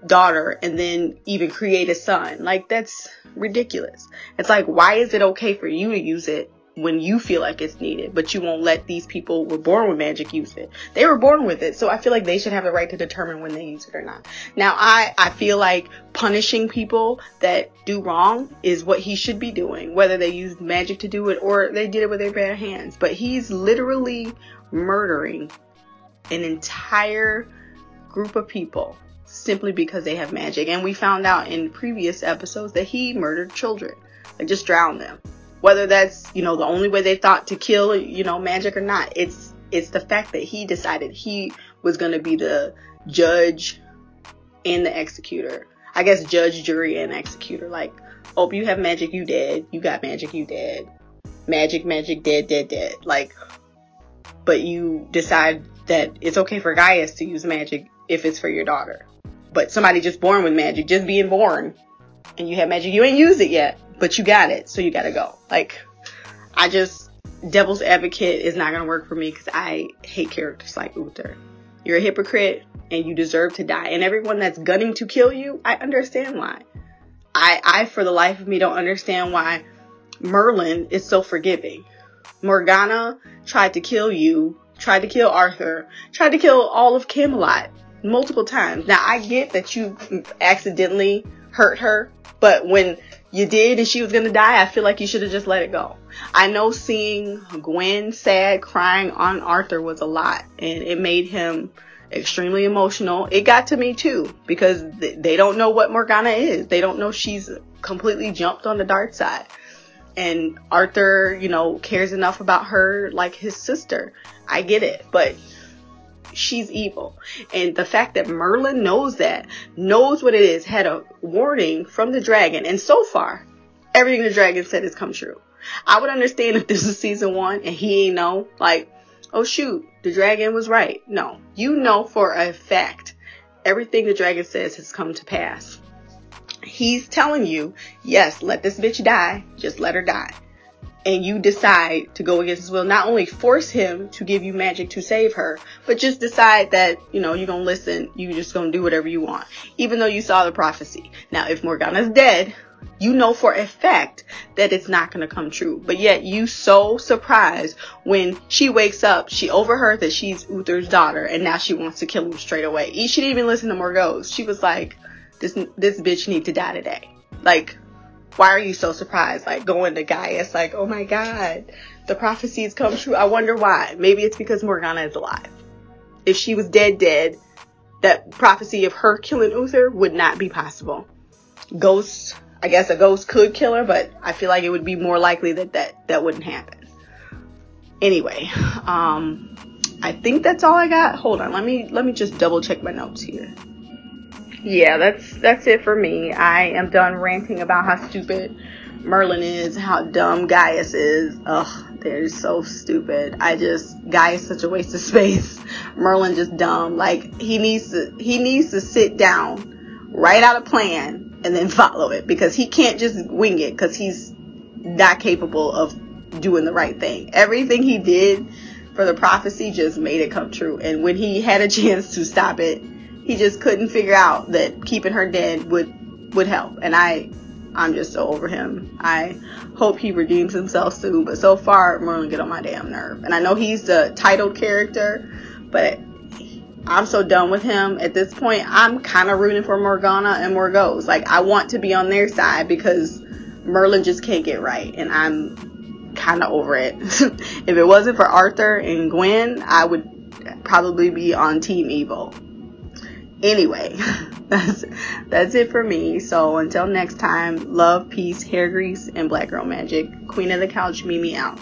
daughter, and then even create a son. Like, that's ridiculous. It's like, why is it okay for you to use it when you feel like it's needed, but you won't let these people who were born with magic use it? They were born with it, so I feel like they should have the right to determine when they use it or not. Now, I feel like punishing people that do wrong is what he should be doing, whether they used magic to do it or they did it with their bare hands. But he's literally murdering an entire group of people simply because they have magic. And we found out in previous episodes that he murdered children, like just drowned them. Whether that's, you know, the only way they thought to kill, you know, magic or not, it's the fact that he decided he was going to be the judge and the executor. I guess judge, jury, and executor. Like, oh, you have magic, you dead. You got magic, you dead. Magic, dead. Like, but you decide that it's okay for Gaius to use magic if it's for your daughter. But somebody just born with magic, just being born, and you have magic, you ain't used it yet, but you got it, so you gotta go. Like, devil's advocate is not gonna work for me, because I hate characters like Uther. You're a hypocrite, and you deserve to die. And everyone that's gunning to kill you, I understand why. I for the life of me, don't understand why Merlin is so forgiving. Morgana tried to kill you, tried to kill Arthur, tried to kill all of Camelot multiple times. Now, I get that you accidentally hurt her, but when you did and she was going to die, I feel like you should have just let it go. I know seeing Gwen sad, crying on Arthur was a lot, and it made him extremely emotional. It got to me too, because they don't know what Morgana is. They don't know she's completely jumped on the dark side. And Arthur, you know, cares enough about her like his sister. I get it, but she's evil. And the fact that Merlin knows that, knows what it is, had a warning from the dragon. And so far, everything the dragon said has come true. I would understand if this is season 1 and he ain't know, like, oh shoot, the dragon was right. No, you know for a fact, everything the dragon says has come to pass. He's telling you, yes, let this bitch die, just let her die. And you decide to go against his will, not only force him to give you magic to save her, but just decide that, you know, you're going to listen. You're just going to do whatever you want, even though you saw the prophecy. Now, if Morgana's dead, you know for a fact that it's not going to come true. But yet you so surprised when she wakes up, she overheard that she's Uther's daughter, and now she wants to kill him straight away. She didn't even listen to Morgause. She was like, this bitch need to die today. Like, why are you so surprised? Like, going to Gaius, like, oh my God, the prophecies come true. I wonder why. Maybe it's because Morgana is alive. If she was dead, that prophecy of her killing Uther would not be possible. Ghosts, I guess a ghost could kill her, but I feel like it would be more likely that wouldn't happen. Anyway, I think that's all I got. Hold on, let me just double check my notes here. Yeah, that's it for me. I am done ranting about how stupid Merlin is, how dumb Gaius is. Ugh, they're so stupid. Gaius is such a waste of space. Merlin just dumb. Like, he needs to sit down, write out a plan, and then follow it, because he can't just wing it, because he's not capable of doing the right thing. Everything he did for the prophecy just made it come true, and when he had a chance to stop it, he just couldn't figure out that keeping her dead would help. And I'm just so over him. I hope he redeems himself soon. But so far, Merlin get on my damn nerve. And I know he's the titled character, but I'm so done with him. At this point, I'm kind of rooting for Morgana and Morgause. Like, I want to be on their side because Merlin just can't get right. And I'm kind of over it. If it wasn't for Arthur and Gwen, I would probably be on Team Evil. Anyway, that's it for me. So until next time, love, peace, hair grease, and black girl magic. Queen of the couch, Mimi out.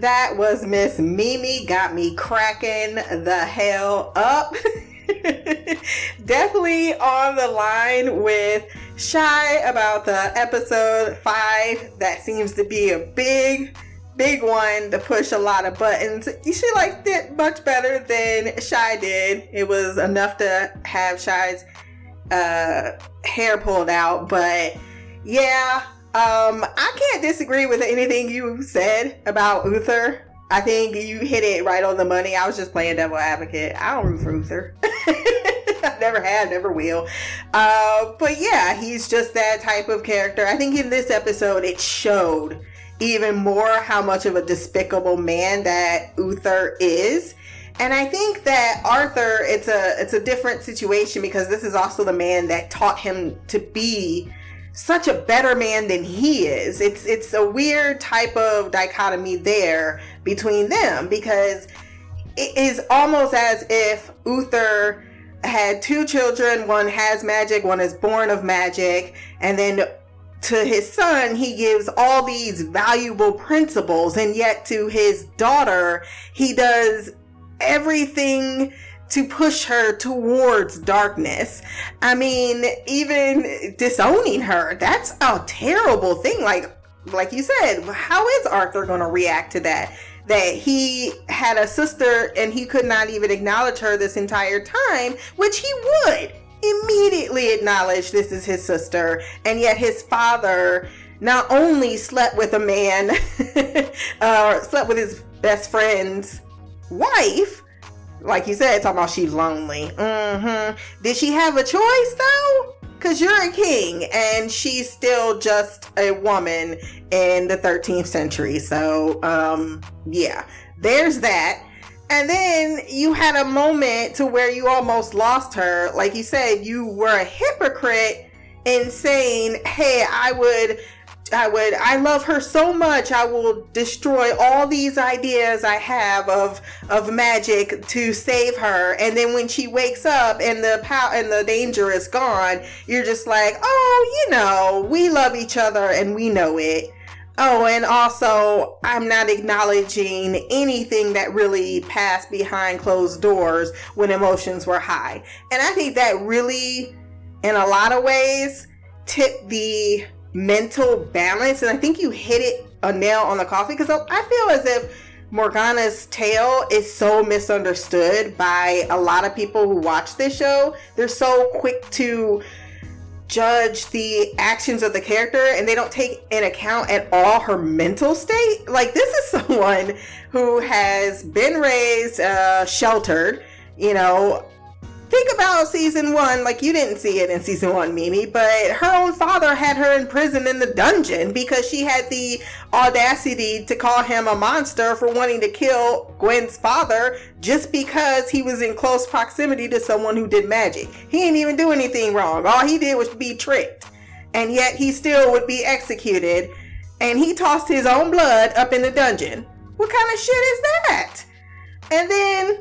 That was Miss Mimi. Got me cracking the hell up. Definitely on the line with Shy about the episode 5. That seems to be a big one to push a lot of buttons. She liked it much better than Shy did. It was enough to have Shy's hair pulled out. But yeah, I can't disagree with anything you said about Uther. I think you hit it right on the money. I was just playing devil advocate. I don't root for Uther. I never have, never will. But yeah, he's just that type of character. I think in this episode it showed even more how much of a despicable man that Uther is. And I think that Arthur, it's a different situation, because this is also the man that taught him to be such a better man than he is. It's a weird type of dichotomy there between them, because it is almost as if Uther had 2 children. One has magic, one is born of magic, and then to his son, he gives all these valuable principles, and yet to his daughter, he does everything to push her towards darkness. I mean, even disowning her, that's a terrible thing. Like you said, how is Arthur going to react to that? That he had a sister and he could not even acknowledge her this entire time, which he would immediately acknowledge this is his sister, and yet his father not only slept with a man, slept with his best friend's wife, like you said, talking about she's lonely. Did she have a choice though? Because you're a king, and she's still just a woman in the 13th century. So, yeah, there's that. And then you had a moment to where you almost lost her. Like you said, you were a hypocrite in saying, hey, I love her so much, I will destroy all these ideas I have of magic to save her. And then when she wakes up and the power and the danger is gone, you're just like, oh, you know, we love each other and we know it. Oh, and also, I'm not acknowledging anything that really passed behind closed doors when emotions were high. And I think that really, in a lot of ways, tipped the mental balance. And I think you hit it a nail on the coffin, because I feel as if Morgana's tale is so misunderstood by a lot of people who watch this show. They're so quick to judge the actions of the character, and they don't take in account at all her mental state. Like, this is someone who has been raised sheltered, you know. Think about season one. Like, you didn't see it in season one, Mimi, but her own father had her in prison in the dungeon because she had the audacity to call him a monster for wanting to kill Gwen's father just because he was in close proximity to someone who did magic. He didn't even do anything wrong. All he did was be tricked, and yet he still would be executed, and he tossed his own blood up in the dungeon. What kind of shit is that? And then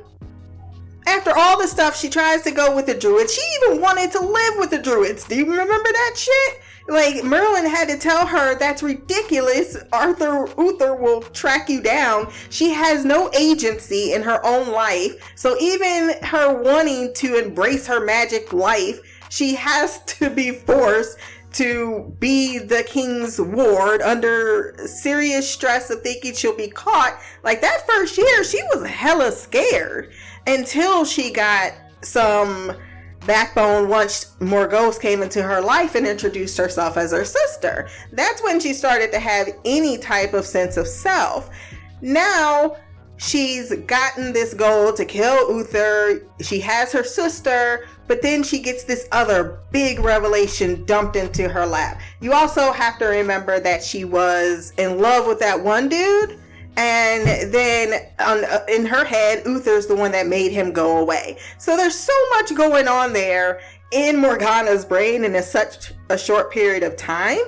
after all the stuff, she tries to go with the druids. She even wanted to live with the druids. Do you remember that shit? Like, Merlin had to tell her, that's ridiculous. Uther will track you down. She has no agency in her own life. So even her wanting to embrace her magic life, she has to be forced to be the king's ward under serious stress of thinking she'll be caught. Like, that first year, she was hella scared until she got some backbone once Morgause came into her life and introduced herself as her sister. That's when she started to have any type of sense of self. Now she's gotten this goal to kill Uther. She has her sister, but then she gets this other big revelation dumped into her lap. You also have to remember that she was in love with that one dude, and then in her head, Uther's the one that made him go away. So there's so much going on there in Morgana's brain in such a short period of time.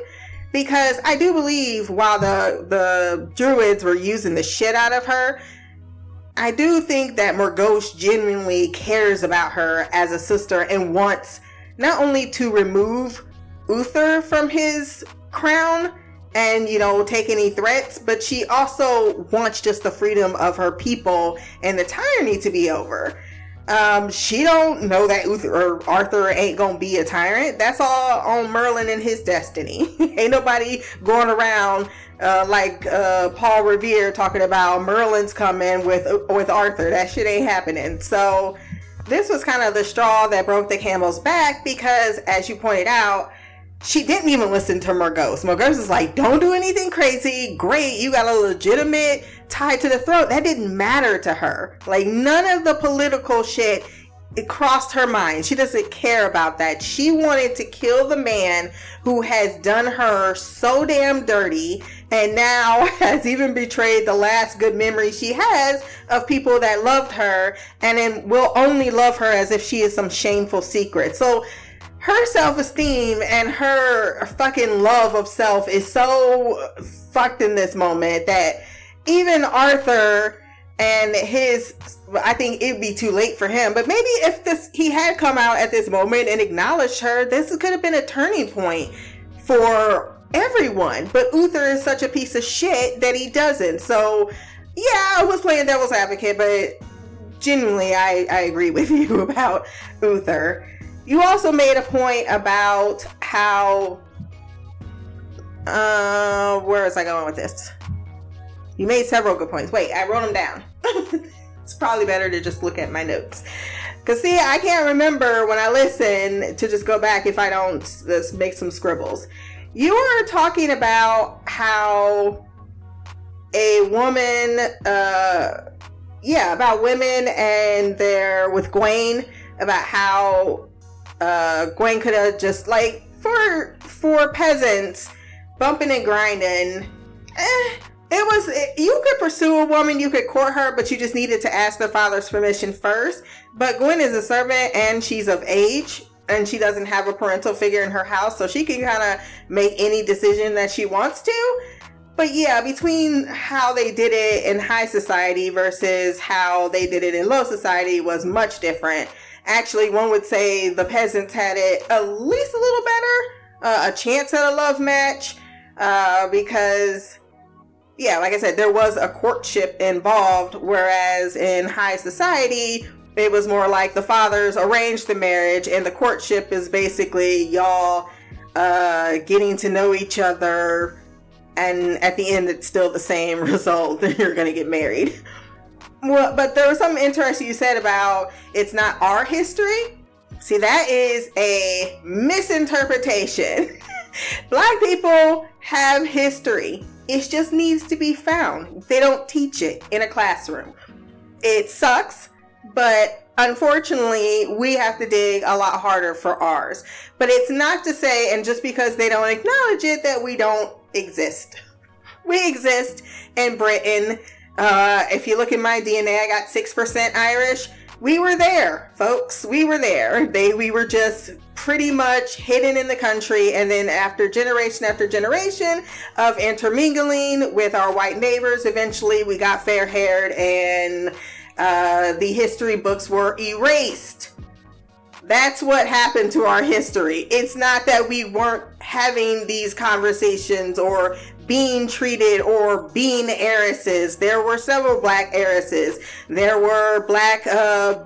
Because I do believe while the druids were using the shit out of her, I do think that Morgause genuinely cares about her as a sister and wants not only to remove Uther from his crown and, you know, take any threats, but she also wants just the freedom of her people and the tyranny to be over. She don't know that Arthur ain't gonna be a tyrant. That's all on Merlin and his destiny. Ain't nobody going around like Paul Revere talking about Merlin's coming with Arthur. That shit ain't happening. So this was kind of the straw that broke the camel's back, because as you pointed out, she didn't even listen to Murgos. Murgos is like, don't do anything crazy. Great, you got a legitimate tie to the throat. That didn't matter to her. Like, none of the political shit, it crossed her mind. She doesn't care about that. She wanted to kill the man who has done her so damn dirty and now has even betrayed the last good memory she has of people that loved her, and then will only love her as if she is some shameful secret. So her self-esteem and her fucking love of self is so fucked in this moment that even Arthur and his, I think it'd be too late for him, but maybe if he had come out at this moment and acknowledged her, this could have been a turning point for everyone. But Uther is such a piece of shit that he doesn't. So yeah, I was playing devil's advocate, but genuinely I agree with you about Uther. You also made a point about how, where was I going with this? You made several good points. Wait, I wrote them down. It's probably better to just look at my notes. Because see, I can't remember when I listen to just go back if I don't just make some scribbles. You were talking about how a woman, about women and their, with Gwaine, about how Gwaine could have just, like, for peasants bumping and grinding, you could pursue a woman, you could court her, but you just needed to ask the father's permission first. But Gwen is a servant and she's of age and she doesn't have a parental figure in her house, so she can kind of make any decision that she wants to. But yeah, between how they did it in high society versus how they did it in low society was much different. Actually, one would say the peasants had it at least a little better, a chance at a love match. because, yeah, like I said, there was a courtship involved, whereas in high society, it was more like the fathers arranged the marriage, and the courtship is basically y'all getting to know each other, and at the end, it's still the same result that you're going to get married. Well, but there was something interesting you said about it's not our history. See, that is a misinterpretation. Black people have history. It just needs to be found. They don't teach it in a classroom. It sucks, but unfortunately, we have to dig a lot harder for ours. But it's not to say, and just because they don't acknowledge it, that we don't exist. We exist in Britain. If you look at my DNA, I got 6% Irish. We were there, folks. We were there. We were just pretty much hidden in the country. And then after generation of intermingling with our white neighbors, eventually we got fair-haired and the history books were erased. That's what happened to our history. It's not that we weren't having these conversations or being treated or being heiresses. There were several black heiresses. There were black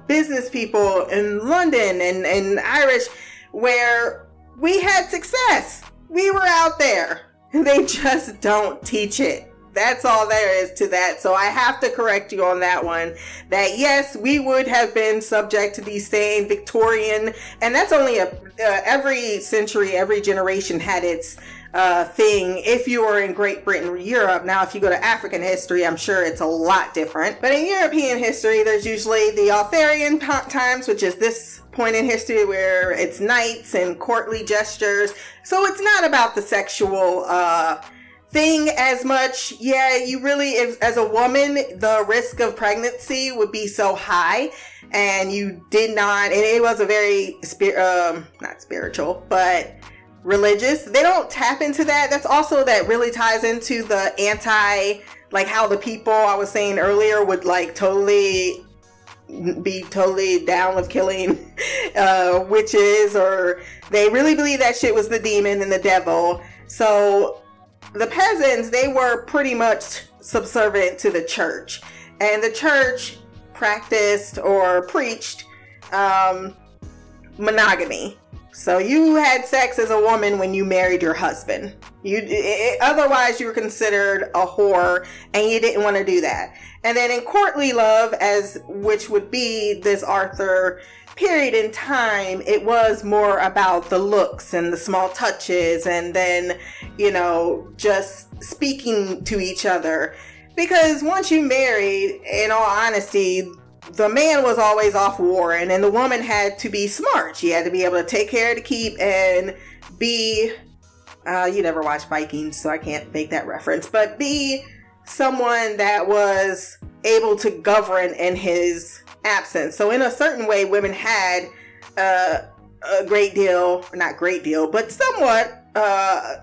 business people in London and Irish where we had success. We were out there. They just don't teach it. That's all there is to that. So I have to correct you on that one. That yes, we would have been subject to these same Victorian, and that's only every century, every generation had its thing. If you were in Great Britain or Europe, now if you go to African history, I'm sure it's a lot different. But in European history, there's usually the Arthurian times, which is this point in history where it's knights and courtly gestures. So it's not about the sexual thing as much. Yeah, you really, if, as a woman, the risk of pregnancy would be so high, and you did not, and it was a very not spiritual, but religious. They don't tap into that. That's also, that really ties into the anti, like how the people I was saying earlier would like be totally down with killing witches, or they really believe that shit was the demon and the devil. So the peasants, they were pretty much subservient to the church, and the church practiced or preached monogamy. So you had sex as a woman when you married your husband. Otherwise, you were considered a whore, and you didn't want to do that. And then in courtly love, which would be this Arthur period in time, it was more about the looks and the small touches, and then, you know, just speaking to each other. Because once you married, in all honesty, the man was always off warring, and the woman had to be smart. She had to be able to take care of the keep and be, you never watched Vikings, so I can't make that reference, but be someone that was able to govern in his absence. So in a certain way, women had a great deal, not great deal, but somewhat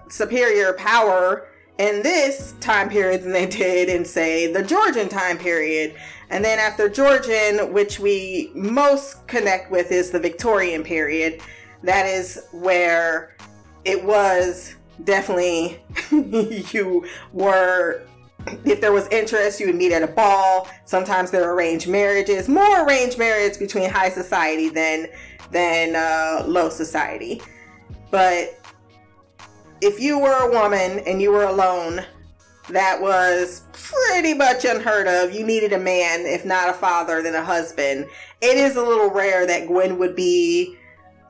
superior power in this time period than they did in, say, the Georgian time period. And then after Georgian, which we most connect with, is the Victorian period. That is where it was definitely you were, if there was interest, you would meet at a ball. Sometimes there were arranged marriages, more arranged marriage between high society than low society. But if you were a woman and you were alone, that was pretty much unheard of. You needed a man, if not a father, then a husband. It is a little rare that Gwen would be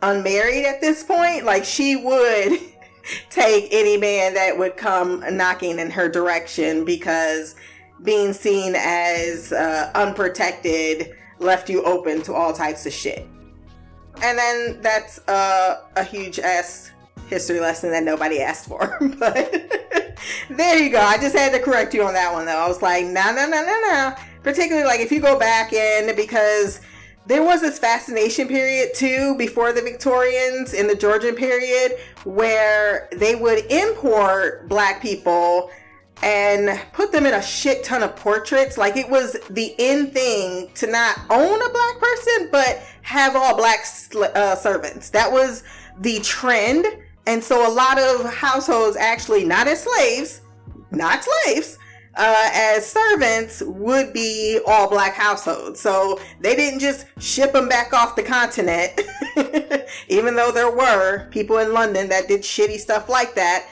unmarried at this point. Like, she would take any man that would come knocking in her direction, because being seen as unprotected left you open to all types of shit. And then that's a huge ass history lesson that nobody asked for, but there you go. I just had to correct you on that one, though. I was like, no. Particularly, like, if you go back in, because there was this fascination period, too, before the Victorians in the Georgian period, where they would import black people and put them in a shit ton of portraits. Like, it was the in thing to not own a black person, but have all black servants. That was the trend. And so a lot of households actually, not as slaves, as servants would be all black households. So they didn't just ship them back off the continent, even though there were people in London that did shitty stuff like that.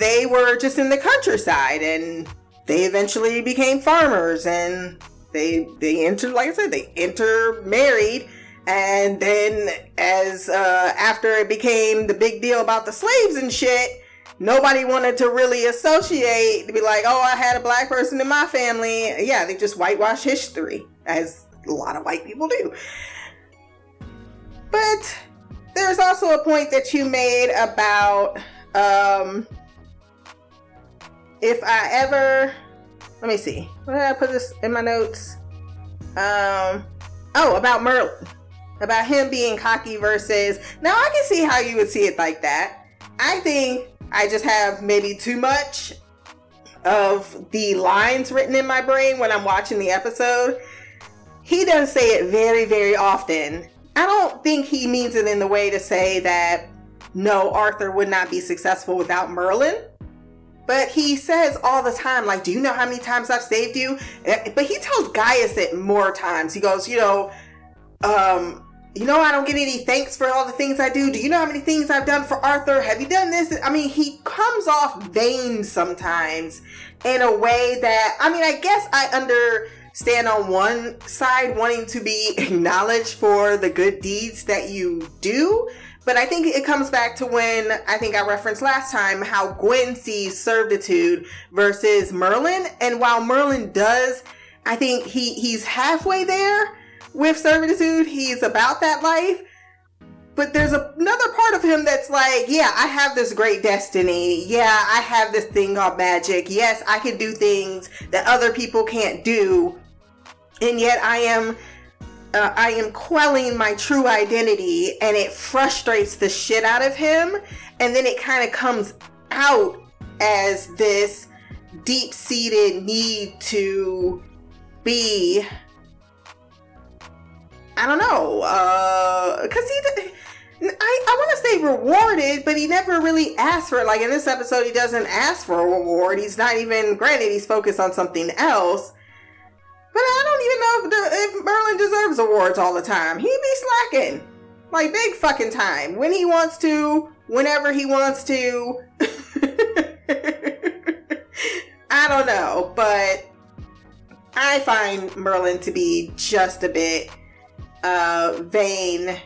They were just in the countryside, and they eventually became farmers, and they intermarried. And then as after it became the big deal about the slaves and shit, nobody wanted to really associate, to be like, oh, I had a black person in my family. Yeah, they just whitewash history, as a lot of white people do. But there's also a point that you made about if I ever, let me see, where did I put this in my notes? About Merlin. About him being cocky versus... Now, I can see how you would see it like that. I think I just have maybe too much of the lines written in my brain when I'm watching the episode. He does say it very, very often. I don't think he means it in the way to say that, no, Arthur would not be successful without Merlin. But he says all the time, like, do you know how many times I've saved you? But he tells Gaius it more times. He goes, I don't get any thanks for all the things I do. Do you know how many things I've done for Arthur? Have you done this? I mean, he comes off vain sometimes in a way that, I mean, I guess I understand on one side wanting to be acknowledged for the good deeds that you do. But I think it comes back to when I think I referenced last time how Gwen sees servitude versus Merlin. And while Merlin does, I think he's halfway there. With servitude, he's about that life, but there's another part of him that's like, yeah, I have this great destiny. Yeah, I have this thing called magic. Yes, I can do things that other people can't do, and yet I am quelling my true identity, and it frustrates the shit out of him, and then it kind of comes out as this deep-seated need to be... I don't know, because I want to say rewarded, but he never really asked for it. Like in this episode, he doesn't ask for a reward. He's not even, granted, he's focused on something else. But I don't even know if Merlin deserves awards all the time. He be slacking, like big fucking time. When he wants to, whenever he wants to. I don't know, but I find Merlin to be just a bit... vain.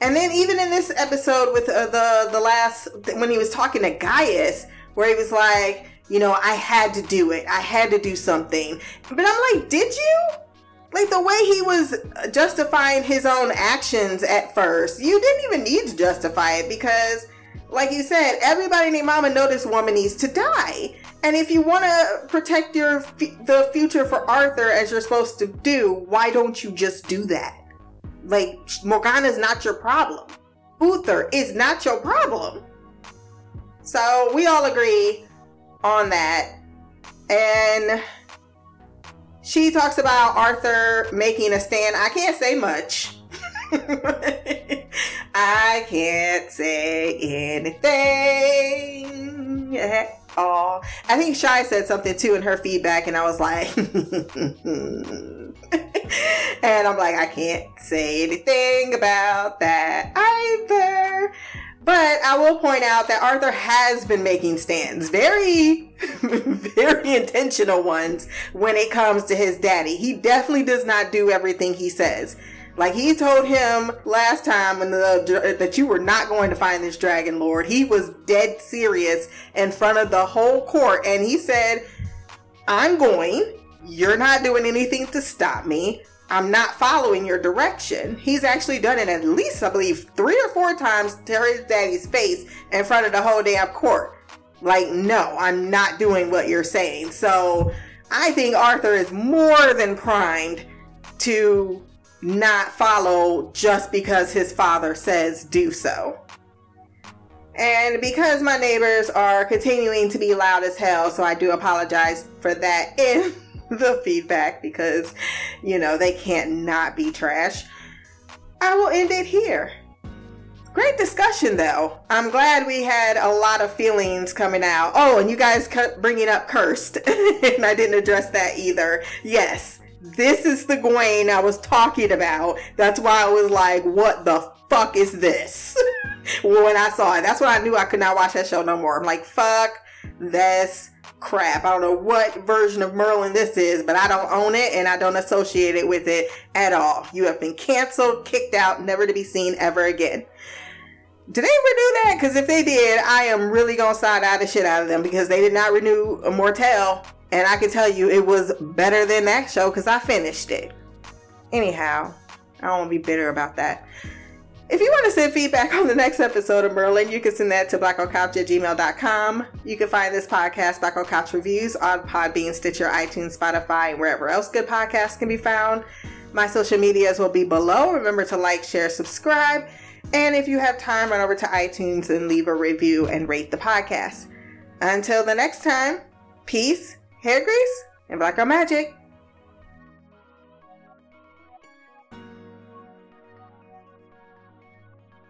And then even in this episode with the last, when he was talking to Gaius, where he was like, I had to do it. I had to do something. But I'm like, did you? Like the way he was justifying his own actions at first, you didn't even need to justify it because, like you said, everybody and their mama know this woman needs to die. And if you want to protect the future for Arthur as you're supposed to do, why don't you just do that? Like, Morgana's not your problem. Uther is not your problem. So we all agree on that. And she talks about Arthur making a stand. I can't say much. I can't say anything at all. I think Shai said something too in her feedback, and I was like, and I'm like, I can't say anything about that either. But I will point out that Arthur has been making stands, very, very intentional ones when it comes to his daddy. He definitely does not do everything he says. Like he told him last time when that you were not going to find this dragon lord. He was dead serious in front of the whole court. And he said, I'm going. You're not doing anything to stop me. I'm not following your direction. He's actually done it at least, I believe, 3 or 4 times to his daddy's face in front of the whole damn court. Like, no, I'm not doing what you're saying. So I think Arthur is more than primed to... not follow just because his father says do so. And because my neighbors are continuing to be loud as hell, so I do apologize for that in the feedback because, they can't not be trash. I will end it here. Great discussion, though. I'm glad we had a lot of feelings coming out. Oh, and you guys kept bringing up cursed, and I didn't address that either. Yes, this is the Gwaine I was talking about. That's why I was like, what the fuck is this? When I saw it, that's when I knew I could not watch that show no more. I'm like, fuck this crap. I don't know what version of Merlin this is, but I don't own it and I don't associate it with it at all. You have been canceled, kicked out, never to be seen ever again. Did they renew that? Because if they did, I am really gonna side-eye the shit out of them, because they did not renew Mortel, and I can tell you it was better than that show because I finished it. Anyhow, I don't want to be bitter about that. If you want to send feedback on the next episode of Merlin, you can send that to blackoutcouch@gmail.com. You can find this podcast, Black Old Couch Reviews, on Podbean, Stitcher, iTunes, Spotify, and wherever else good podcasts can be found. My social medias will be below. Remember to like, share, subscribe. And if you have time, run over to iTunes and leave a review and rate the podcast. Until the next time, peace, hair grease, and black girl magic.